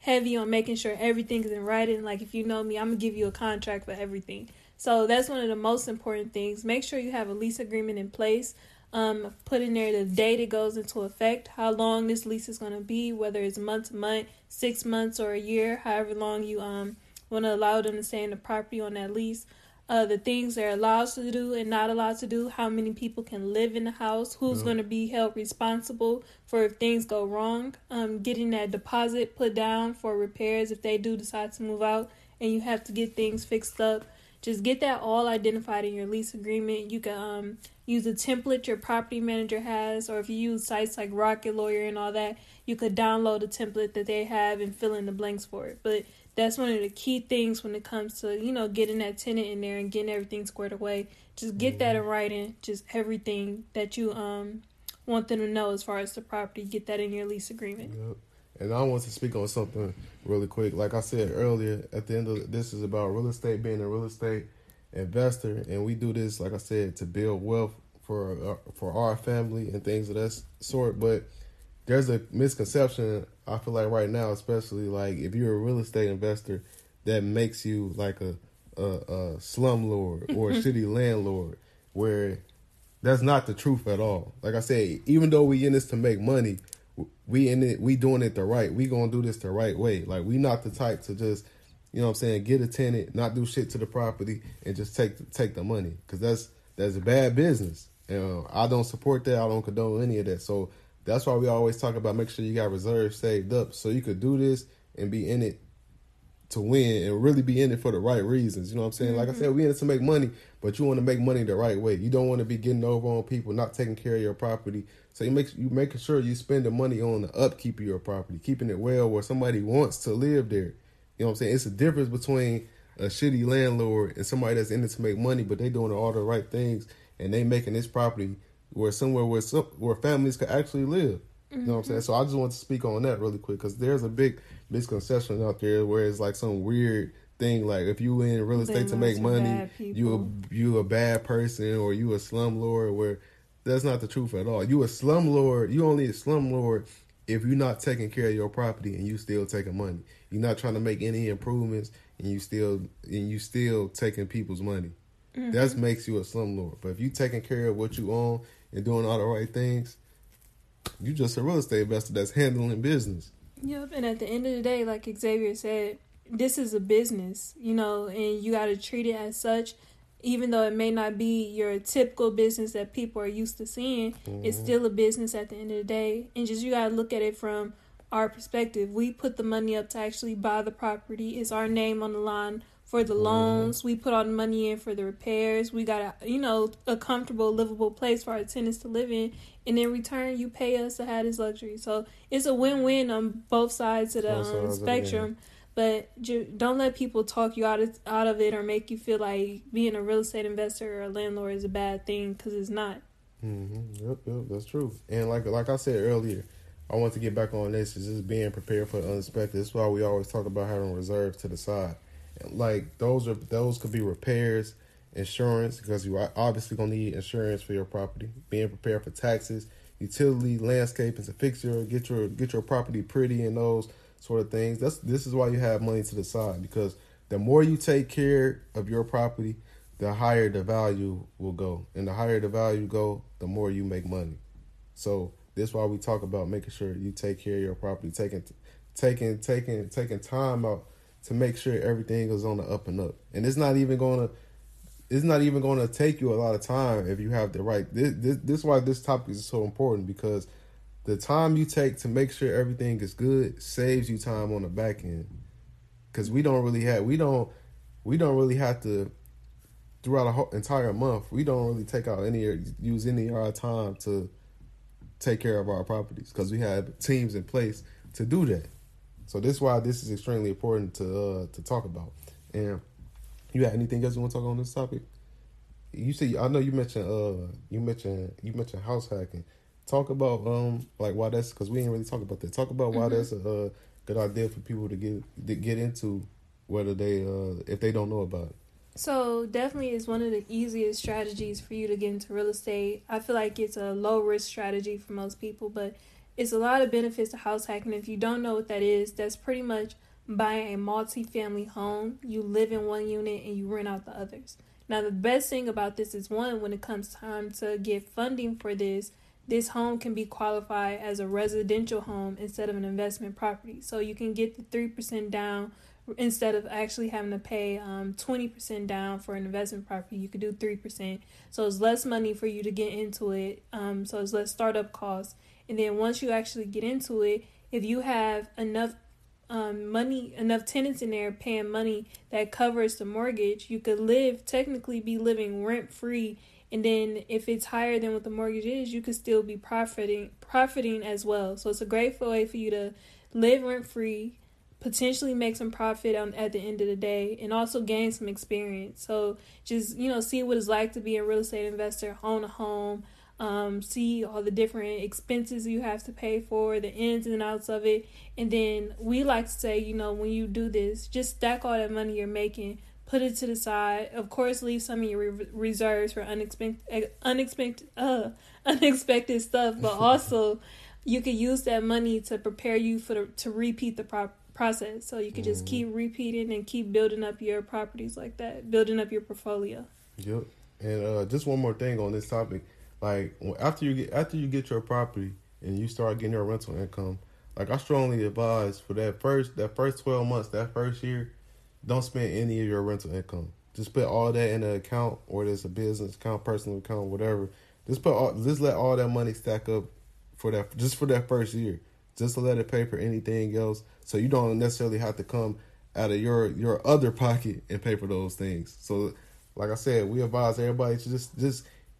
heavy on making sure everything's in writing. Like, if you know me, I'm going to give you a contract for everything. So that's one of the most important things. Make sure you have a lease agreement in place. Put in there the date it goes into effect, how long this lease is going to be, whether it's month to month, 6 months, or a year, however long you want to allow them to stay in the property on that lease. The things they're allowed to do and not allowed to do, how many people can live in the house, who's going to be held responsible for if things go wrong, getting that deposit put down for repairs if they do decide to move out and you have to get things fixed up. Just get that all identified in your lease agreement. You can use a template your property manager has, or if you use sites like Rocket Lawyer and all that, you could download a template that they have and fill in the blanks for it. But that's one of the key things when it comes to, you know, getting that tenant in there and getting everything squared away. Just get that in writing, just everything that you want them to know as far as the property. Get that in your lease agreement. Yep. And I want to speak on something really quick. Like I said earlier, at the end of this is about real estate, being a real estate investor. And we do this, like I said, to build wealth for our family and things of that sort. But there's a misconception, I feel like right now, especially like if you're a real estate investor, that makes you like a slumlord or a shitty landlord, where that's not the truth at all. Like I said, even though we in this to make money, we in it, we doing it the right. We gonna do this the right way. Like, we not the type to just, you know what I'm saying, get a tenant, not do shit to the property, and just take the money, because that's a bad business. And I don't support that. I don't condone any of that. So that's why we always talk about make sure you got reserves saved up so you could do this and be in it to win and really be in it for the right reasons. You know what I'm saying? Like I said, we in it to make money, but you want to make money the right way. You don't want to be getting over on people, not taking care of your property. So you making sure you spend the money on the upkeep of your property, keeping it well where somebody wants to live there. You know what I'm saying? It's a difference between a shitty landlord and somebody that's in it to make money, but they doing all the right things and they making this property where somewhere where families could actually live. You know what I'm saying? So I just want to speak on that really quick, because there's a big misconception out there where it's like some weird thing, like if you in real estate to make money, you a bad person or you a slumlord, where that's not the truth at all. You a slumlord, you only a slumlord if you're not taking care of your property and you still taking money. You're not trying to make any improvements and you still taking people's money. That makes you a slumlord. But if you taking care of what you own and doing all the right things, you just a real estate investor that's handling business. Yep, and at the end of the day, like Xavier said, this is a business, you know, and you got to treat it as such. Even though it may not be your typical business that people are used to seeing, it's still a business at the end of the day. And just you got to look at it from our perspective. We put the money up to actually buy the property. It's our name on the line for the loans. We put all the money in for the repairs. We got a comfortable, livable place for our tenants to live in. And in return, you pay us to have this luxury. So it's a win-win on both sides of the spectrum. But don't let people talk you out of it or make you feel like being a real estate investor or a landlord is a bad thing, because it's not. Yep, that's true. And like I said earlier, I want to get back on this. Is just being prepared for the unexpected. That's why we always talk about having reserves to the side. Like, those could be repairs, insurance, because you obviously going to need insurance for your property, being prepared for taxes, utility, landscaping to fix your, get your property pretty and those sort of things. This is why you have money to the side, because the more you take care of your property, the higher the value will go. And the higher the value go, the more you make money. So this is why we talk about making sure you take care of your property, taking time out to make sure everything is on the up and up. And it's not even gonna take you a lot of time if you have the right. This is why this topic is so important, because the time you take to make sure everything is good saves you time on the back end. Because we don't really have to throughout a whole entire month, we don't really take out any or use any of our time to take care of our properties because we have teams in place to do that. So this is why this is extremely important to talk about. And you have anything else you want to talk on this topic? You see, I know you mentioned house hacking. Talk about like why that's, because we ain't really talk about that. Talk about why that's a good idea for people to get into, whether they if they don't know about it. So definitely is one of the easiest strategies for you to get into real estate. I feel like it's a low risk strategy for most people, but it's a lot of benefits to house hacking. If you don't know what that is, that's pretty much buying a multi-family home. You live in one unit and you rent out the others. Now, the best thing about this is, one, when it comes time to get funding for this, this home can be qualified as a residential home instead of an investment property. So you can get the 3% down instead of actually having to pay 20% down for an investment property. You could do 3%. So it's less money for you to get into it. So it's less startup costs. And then once you actually get into it, if you have enough money, enough tenants in there paying money that covers the mortgage, you could be living rent free. And then if it's higher than what the mortgage is, you could still be profiting as well. So it's a great way for you to live rent free, potentially make some profit at the end of the day, and also gain some experience. So just, see what it's like to be a real estate investor, own a home, see all the different expenses you have to pay for, the ins and outs of it. And then we like to say, when you do this, just stack all that money you're making, put it to the side. Of course, leave some of your reserves for unexpected stuff, but also you could use that money to prepare you to repeat the process. So you could just keep repeating and keep building up your properties like that, building up your portfolio. Yep. And just one more thing on this topic. Like, after you get your property and you start getting your rental income, like, I strongly advise for that first 12 months, that first year, don't spend any of your rental income. Just put all that in an account, or there's a business account, personal account, whatever. Just let all that money stack up for that first year, just to let it pay for anything else. So you don't necessarily have to come out of your other pocket and pay for those things. So, like I said, we advise everybody to just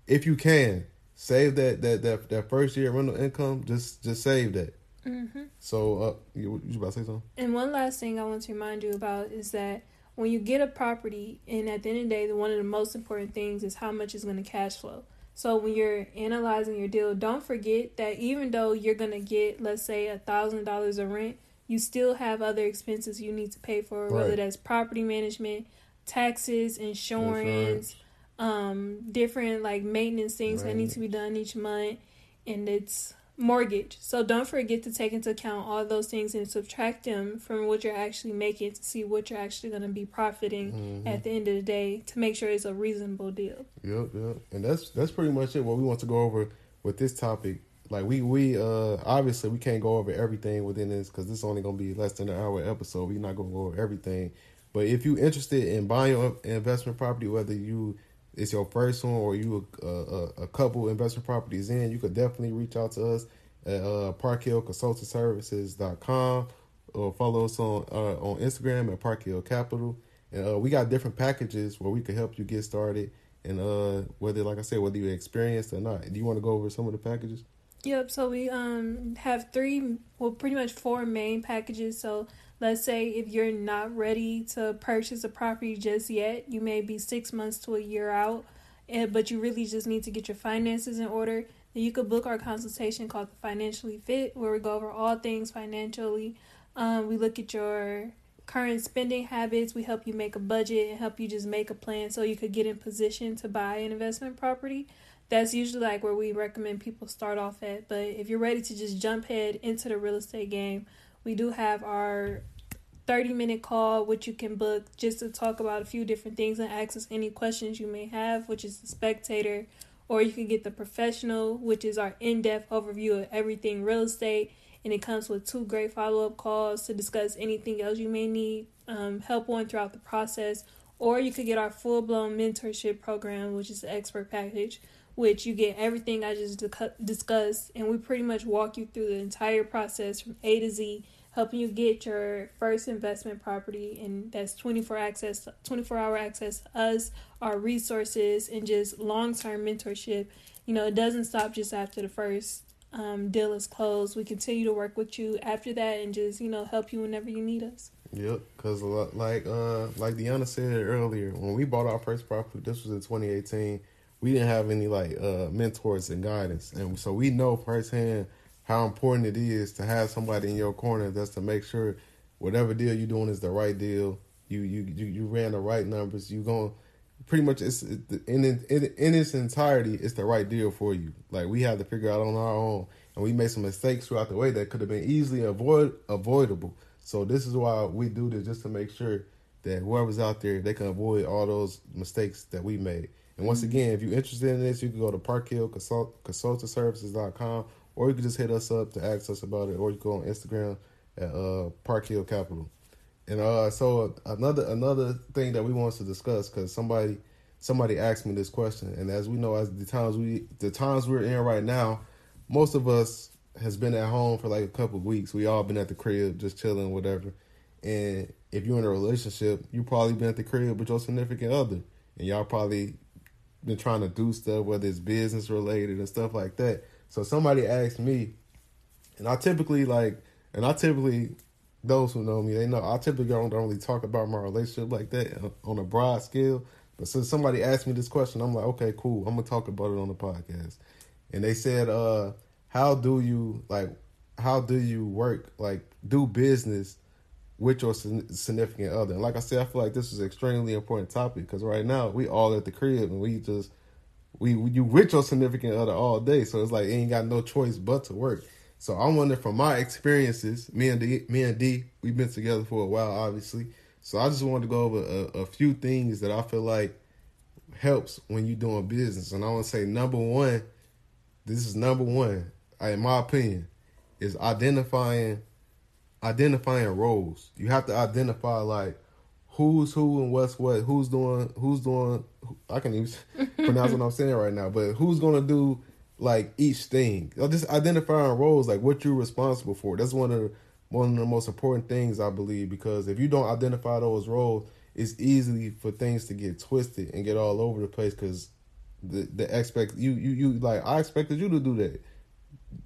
if you can, save that first year rental income. Just save that. Mm-hmm. So you about to say something? And one last thing I want to remind you about is that when you get a property, and at the end of the day, one of the most important things is how much is going to cash flow. So when you're analyzing your deal, don't forget that even though you're going to get, let's say, $1,000 of rent, you still have other expenses you need to pay for, right? Whether that's property management, taxes, insurance. Different like maintenance things that need to be done each month, and it's mortgage. So don't forget to take into account all those things and subtract them from what you're actually making to see what you're actually going to be profiting at the end of the day, to make sure it's a reasonable deal. Yep. And that's pretty much it, what we want to go over with this topic. Like, we obviously we can't go over everything within this, because this is only going to be less than an hour episode. We're not going to go over everything. But if you're interested in buying your investment property, whether it's your first one or you a couple investment properties in, you could definitely reach out to us at parkhillconsultantservices.com, or follow us on Instagram at Park Hill Capital. And we got different packages where we could help you get started, and whether you're experienced or not. Do you want to go over some of the packages? Yep. So we have pretty much four main packages. So let's say if you're not ready to purchase a property just yet, you may be 6 months to a year out, but you really just need to get your finances in order, then you could book our consultation called the Financially Fit, where we go over all things financially. We look at your current spending habits. We help you make a budget and help you just make a plan so you could get in position to buy an investment property. That's usually like where we recommend people start off at. But if you're ready to just jump head into the real estate game, we do have our 30-minute call, which you can book just to talk about a few different things and ask us any questions you may have, which is the spectator. Or you can get the professional, which is our in-depth overview of everything real estate. And it comes with 2 great follow-up calls to discuss anything else you may need help on throughout the process. Or you could get our full-blown mentorship program, which is the expert package, which you get everything I just discussed. And we pretty much walk you through the entire process from A to Z, helping you get your first investment property, and that's 24-hour access to us, our resources, and just long-term mentorship. You know, it doesn't stop just after the first deal is closed. We continue to work with you after that and just, you know, help you whenever you need us. Yep, because like Deanna said earlier, when we bought our first property, this was in 2018, we didn't have any mentors and guidance. And so we know firsthand how important it is to have somebody in your corner that's to make sure whatever deal you're doing is the right deal. You ran the right numbers. You're going pretty much in its entirety, it's the right deal for you. Like, we had to figure out on our own, and we made some mistakes throughout the way that could have been easily avoidable. So this is why we do this, just to make sure that whoever's out there, they can avoid all those mistakes that we made. And once again, if you're interested in this, you can go to parkhillconsultantservices.com, or you can just hit us up to ask us about it, or you can go on Instagram at Park Hill Capital. And so another thing that we want to discuss, because somebody asked me this question, and as we know, as the times we're in right now, most of us has been at home for like a couple of weeks. We all been at the crib, just chilling, whatever. And if you're in a relationship, you probably been at the crib with your significant other, and y'all probably been trying to do stuff, whether it's business related and stuff like that. So somebody asked me, and I typically, those who know me, they know I typically don't really talk about my relationship like that on a broad scale. But since somebody asked me this question, I'm like, okay, cool, I'm gonna talk about it on the podcast. And they said, How do you work, do business with your significant other? And like I said, I feel like this is an extremely important topic, because right now we all at the crib, and you with your significant other all day. So it's like, you ain't got no choice but to work. So I wonder, from my experiences, me and D, we've been together for a while, obviously. So I just wanted to go over a few things that I feel like helps when you're doing business. And I want to say, number one, in my opinion, is identifying roles. You have to identify who's who and what's what, who's doing. I can't even pronounce what I'm saying right now, but who's gonna do each thing. Just identifying roles, what you're responsible for. That's one of the most important things, I believe, because if you don't identify those roles, it's easy for things to get twisted and get all over the place. Because I expected you to do that.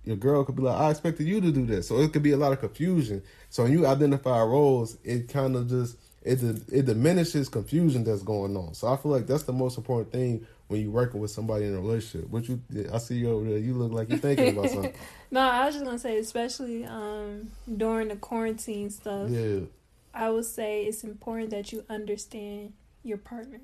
Your girl could be like, I expected you to do that. So it could be a lot of confusion. So when you identify roles, it kind of just, it diminishes confusion that's going on. So I feel like that's the most important thing when you're working with somebody in a relationship. I see you over there, you look like you're thinking about something. No, I was just going to say, especially during the quarantine stuff, yeah, I would say it's important that you understand your partner.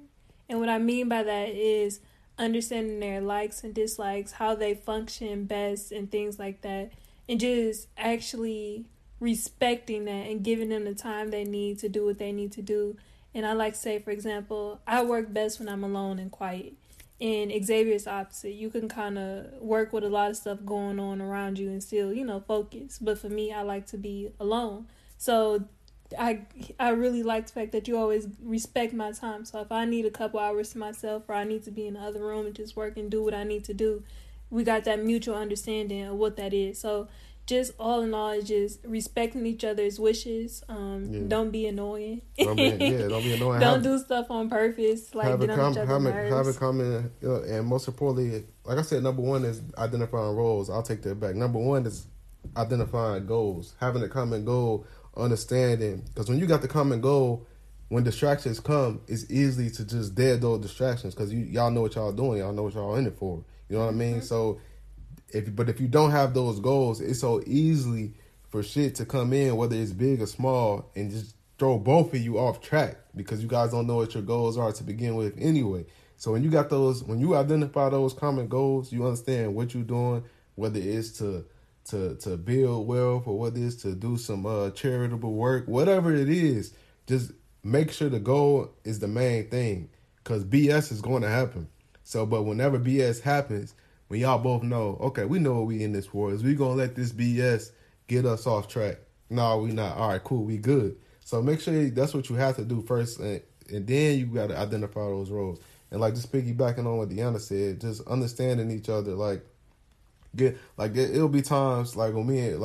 And what I mean by that is understanding their likes and dislikes, how they function best and things like that, and just actually respecting that and giving them the time they need to do what they need to do. And I like to say, for example, I work best when I'm alone and quiet, and Xavier's opposite. You can kind of work with a lot of stuff going on around you and still, focus. But for me, I like to be alone. So I really like the fact that you always respect my time. So if I need a couple hours to myself, or I need to be in the other room and just work and do what I need to do, we got that mutual understanding of what that is. So just all in all, it's just respecting each other's wishes. Don't be annoying. Don't be annoying. Don't do stuff on purpose. Have a common, and most importantly, like I said, number one is identifying roles. I'll take that back. Number one is identifying goals. Having a common goal. Understanding, because when you got the common goal, when distractions come, it's easy to just dead those distractions, because y'all know what y'all doing, y'all know what y'all in it for, you know what I mean? So if you don't have those goals, it's so easy for shit to come in, whether it's big or small, and just throw both of you off track, because you guys don't know what your goals are to begin with anyway. So when you identify those common goals, you understand what you're doing, whether it's to build wealth, or what it is to do some charitable work, whatever it is. Just make sure the goal is the main thing, because BS is going to happen. So, but whenever BS happens, when y'all both know, okay, we know what we in this for, is we going to let this BS get us off track. No, we not. All right, cool, we good. So make sure that's what you have to do first, and then you got to identify those roles. And just piggybacking on what Deanna said, just understanding each other, it'll be times when me and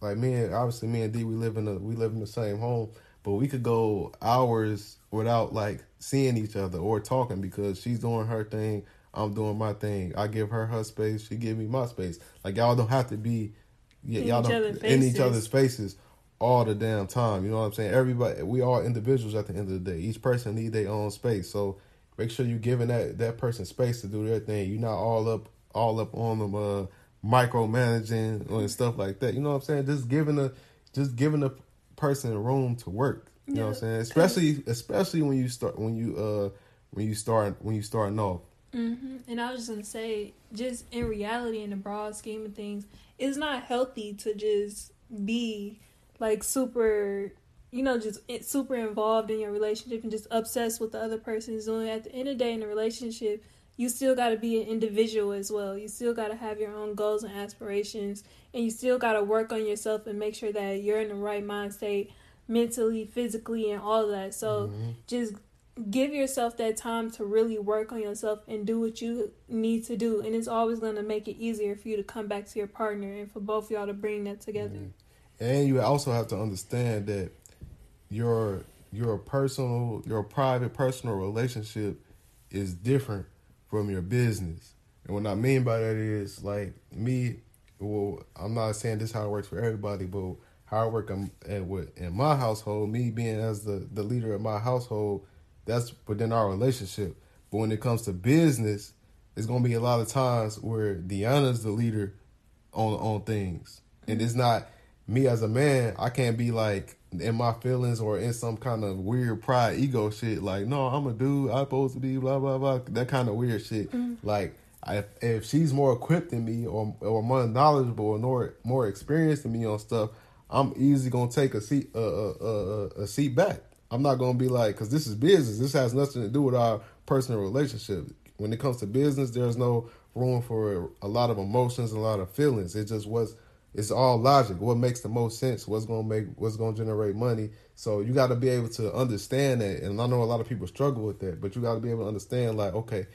like me and D, we live in the same home, but we could go hours without like seeing each other or talking because she's doing her thing, I'm doing my thing. I give her space, she give me my space. Like y'all don't have to be in each other's faces all the damn time. You know what I'm saying? Everybody, we all individuals at the end of the day. Each person needs their own space. So make sure you're giving that person space to do their thing. You're not all up on them, micromanaging and stuff like that. You know what I'm saying? Just giving a person room to work. You know what I'm saying? Especially when you starting off. Mm-hmm. And I was just gonna say, just in reality, in the broad scheme of things, it's not healthy to just be like super, just super involved in your relationship and just obsessed with the other person's doing. At the end of the day, in a relationship, you still got to be an individual as well. You still got to have your own goals and aspirations, and you still got to work on yourself and make sure that you're in the right mind state, mentally, physically, and all of that. So just give yourself that time to really work on yourself and do what you need to do. And it's always going to make it easier for you to come back to your partner and for both of y'all to bring that together. Mm-hmm. And you also have to understand that your private personal relationship is different from your business. And what I mean by that is, like I'm not saying this is how it works for everybody, but how I work in my household, me being as the leader of my household, that's within our relationship. But when it comes to business, it's going to be a lot of times where Deanna's the leader on things. And it's not me as a man, I can't be like in my feelings or in some kind of weird pride ego shit. Like, no, I'm a dude, I'm supposed to be blah, blah, blah. That kind of weird shit. Mm-hmm. Like, if she's more equipped than me or more knowledgeable or more experienced than me on stuff, I'm easily going to take a seat back. I'm not going to be like, because this is business. This has nothing to do with our personal relationship. When it comes to business, there's no room for a lot of emotions, a lot of feelings. It's all logic. What makes the most sense? What's going to generate money? So you got to be able to understand that. And I know a lot of people struggle with that, but you got to be able to understand, like, okay,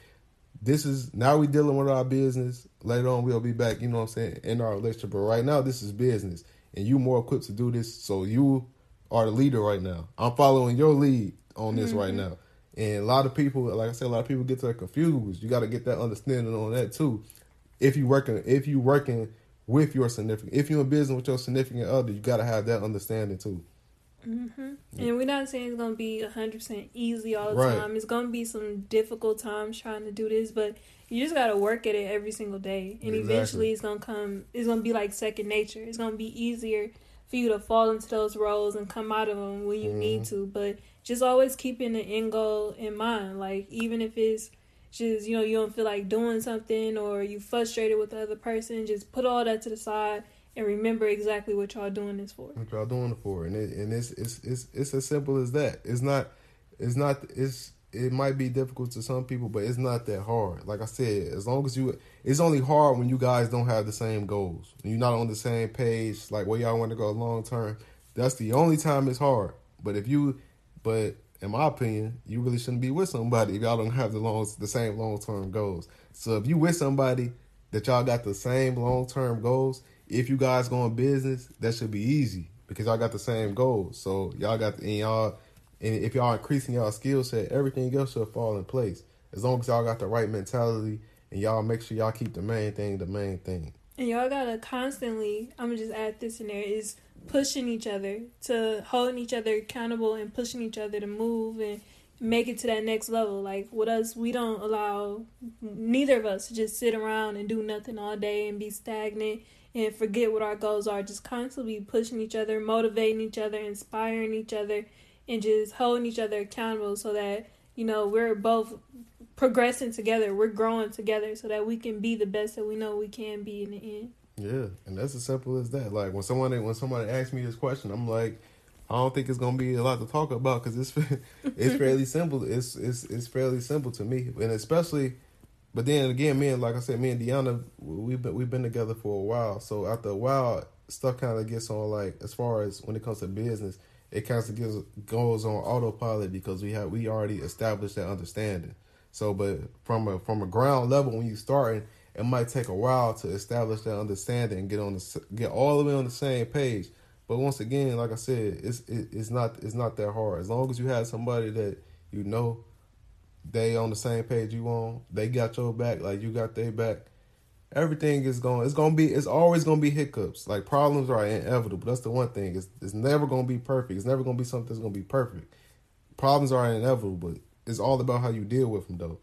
now we're dealing with our business. Later on, we'll be back, you know what I'm saying, in our relationship. But right now, this is business. And you more equipped to do this, so you are the leader right now. I'm following your lead on this right now. And a lot of people, like I said, get that confused. You got to get that understanding on that too. If you working with your significant, if you're in business with your significant other, you got to have that understanding too. Mm-hmm. Yeah. And we're not saying it's going to be 100% easy all the time. It's going to be some difficult times trying to do this, but you just got to work at it every single day. And eventually it's going to come, it's going to be like second nature. It's going to be easier for you to fall into those roles and come out of them when you need to. But just always keeping the end goal in mind. Like, even if it's just, you don't feel like doing something or you frustrated with the other person, just put all that to the side and remember exactly what y'all doing this for. What y'all doing it for. And it's as simple as that. It might be difficult to some people, but it's not that hard. Like I said, it's only hard when you guys don't have the same goals. When you're not on the same page, like where y'all want to go long term. That's the only time it's hard. But in my opinion, you really shouldn't be with somebody if y'all don't have the same long term goals. So if you with somebody that y'all got the same long term goals, if you guys go in business, that should be easy because y'all got the same goals. So And if y'all increasing y'all skill set, everything else should fall in place. As long as y'all got the right mentality and y'all make sure y'all keep the main thing. And y'all got to constantly, I'm going to just add this in there, is pushing each other to holding each other accountable and pushing each other to move and make it to that next level. Like with us, we don't allow neither of us to just sit around and do nothing all day and be stagnant and forget what our goals are. Just constantly pushing each other, motivating each other, inspiring each other, and just holding each other accountable so that, we're both progressing together. We're growing together so that we can be the best that we know we can be in the end. Yeah, and that's as simple as that. Like, when somebody asks me this question, I'm like, I don't think it's going to be a lot to talk about because it's fairly simple. It's fairly simple to me. And especially, but then again, me and Deanna, we've been together for a while. So after a while, stuff kind of gets on, like, as far as when it comes to business, it constantly goes on autopilot because we already established that understanding. So, but from a ground level, when you starting, It might take a while to establish that understanding and get all the way on the same page. But once again, like I said, it's not that hard. As long as you have somebody that you know they on the same page you on, they got your back like you got their back. Everything is going. It's always gonna be hiccups. Like, problems are inevitable. That's the one thing. It's never gonna be perfect. It's never gonna be something that's gonna be perfect. Problems are inevitable, but it's all about how you deal with them, though.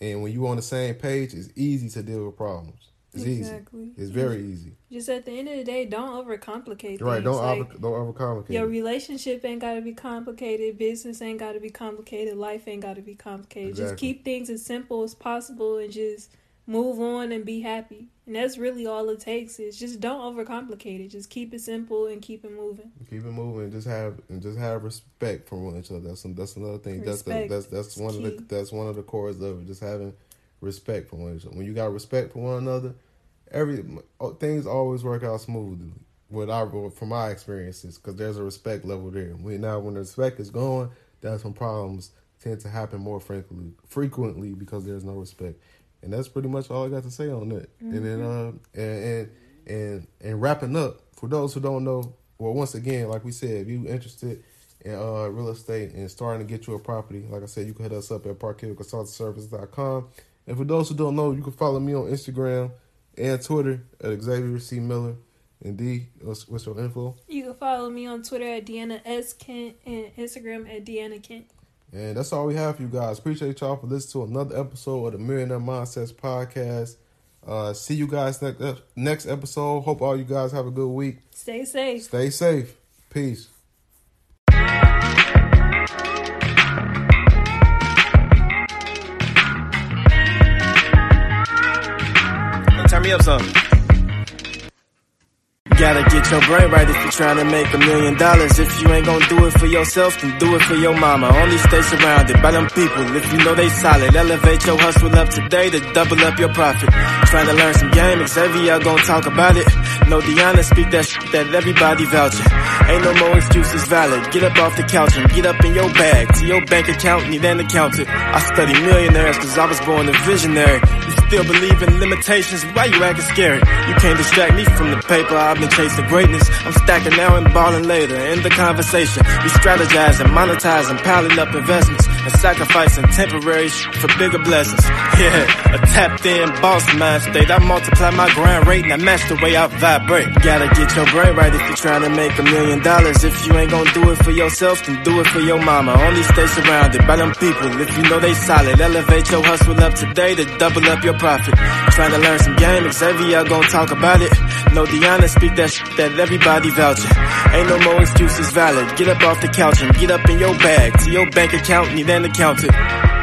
And when you're on the same page, it's easy to deal with problems. It's exactly. Easy. It's very easy. Just at the end of the day, don't overcomplicate things. Right, don't overcomplicate. Your relationship ain't got to be complicated. Business ain't got to be complicated. Life ain't got to be complicated. Exactly. Just keep things as simple as possible and just move on and be happy. And that's really all it takes, is just don't overcomplicate it. Just keep it simple and keep it moving. Keep it moving. Just have respect for one another. That's another thing. Respect. That's one of the cores of it. Just having respect for one another. When you got respect for one another, things always work out smoothly. From my experiences, because there's a respect level there. When the respect is gone, that's when problems tend to happen more frequently because there's no respect. And that's pretty much all I got to say on that. Mm-hmm. And then and wrapping up, for those who don't know, well, once again, like we said, if you're interested in real estate and starting to get you a property, like I said, you can hit us up at parkhillconsultantservice.com. And for those who don't know, you can follow me on Instagram and Twitter at Xavier C. Miller. And D, what's your info? You can follow me on Twitter at Deanna S. Kent and Instagram at Deanna Kent. And that's all we have for you guys. Appreciate y'all for listening to another episode of the Millionaire Mindsets Podcast. See you guys next episode. Hope all you guys have a good week. Stay safe. Stay safe. Peace. Hey, turn me up some. Gotta get your brain right if you're trying to make $1 million. If you ain't gonna do it for yourself, then do it for your mama. Only stay surrounded by them people if you know they solid. Elevate your hustle up today to double up your profit. Trying to learn some game, Xavier gonna talk about it. No Deanna, speak that shit that everybody vouching. Ain't no more excuses valid. Get up off the couch and get up in your bag. To your bank account, need an accountant. I study millionaires cause I was born a visionary. You still believe in limitations, why you acting scared? You can't distract me from the paper, I've been chasing greatness. I'm stacking now and balling later. End the conversation. We strategizing, monetizing, piling up investments, and sacrificing temporary for bigger blessings. Yeah, a tapped in boss mind state. I multiply my grind rate and I match the way I vibrate. Gotta get your brain right if you're trying to make $1 million. If you ain't gonna do it for yourself, then do it for your mama. Only stay surrounded by them people if you know they solid. Elevate your hustle up today to double up your profit. Trying to learn some game, Xavier gonna talk about it. No Deanna, speak that shit that everybody vouching. Ain't no more excuses valid. Get up off the couch and get up in your bag. To your bank account, need an accountant.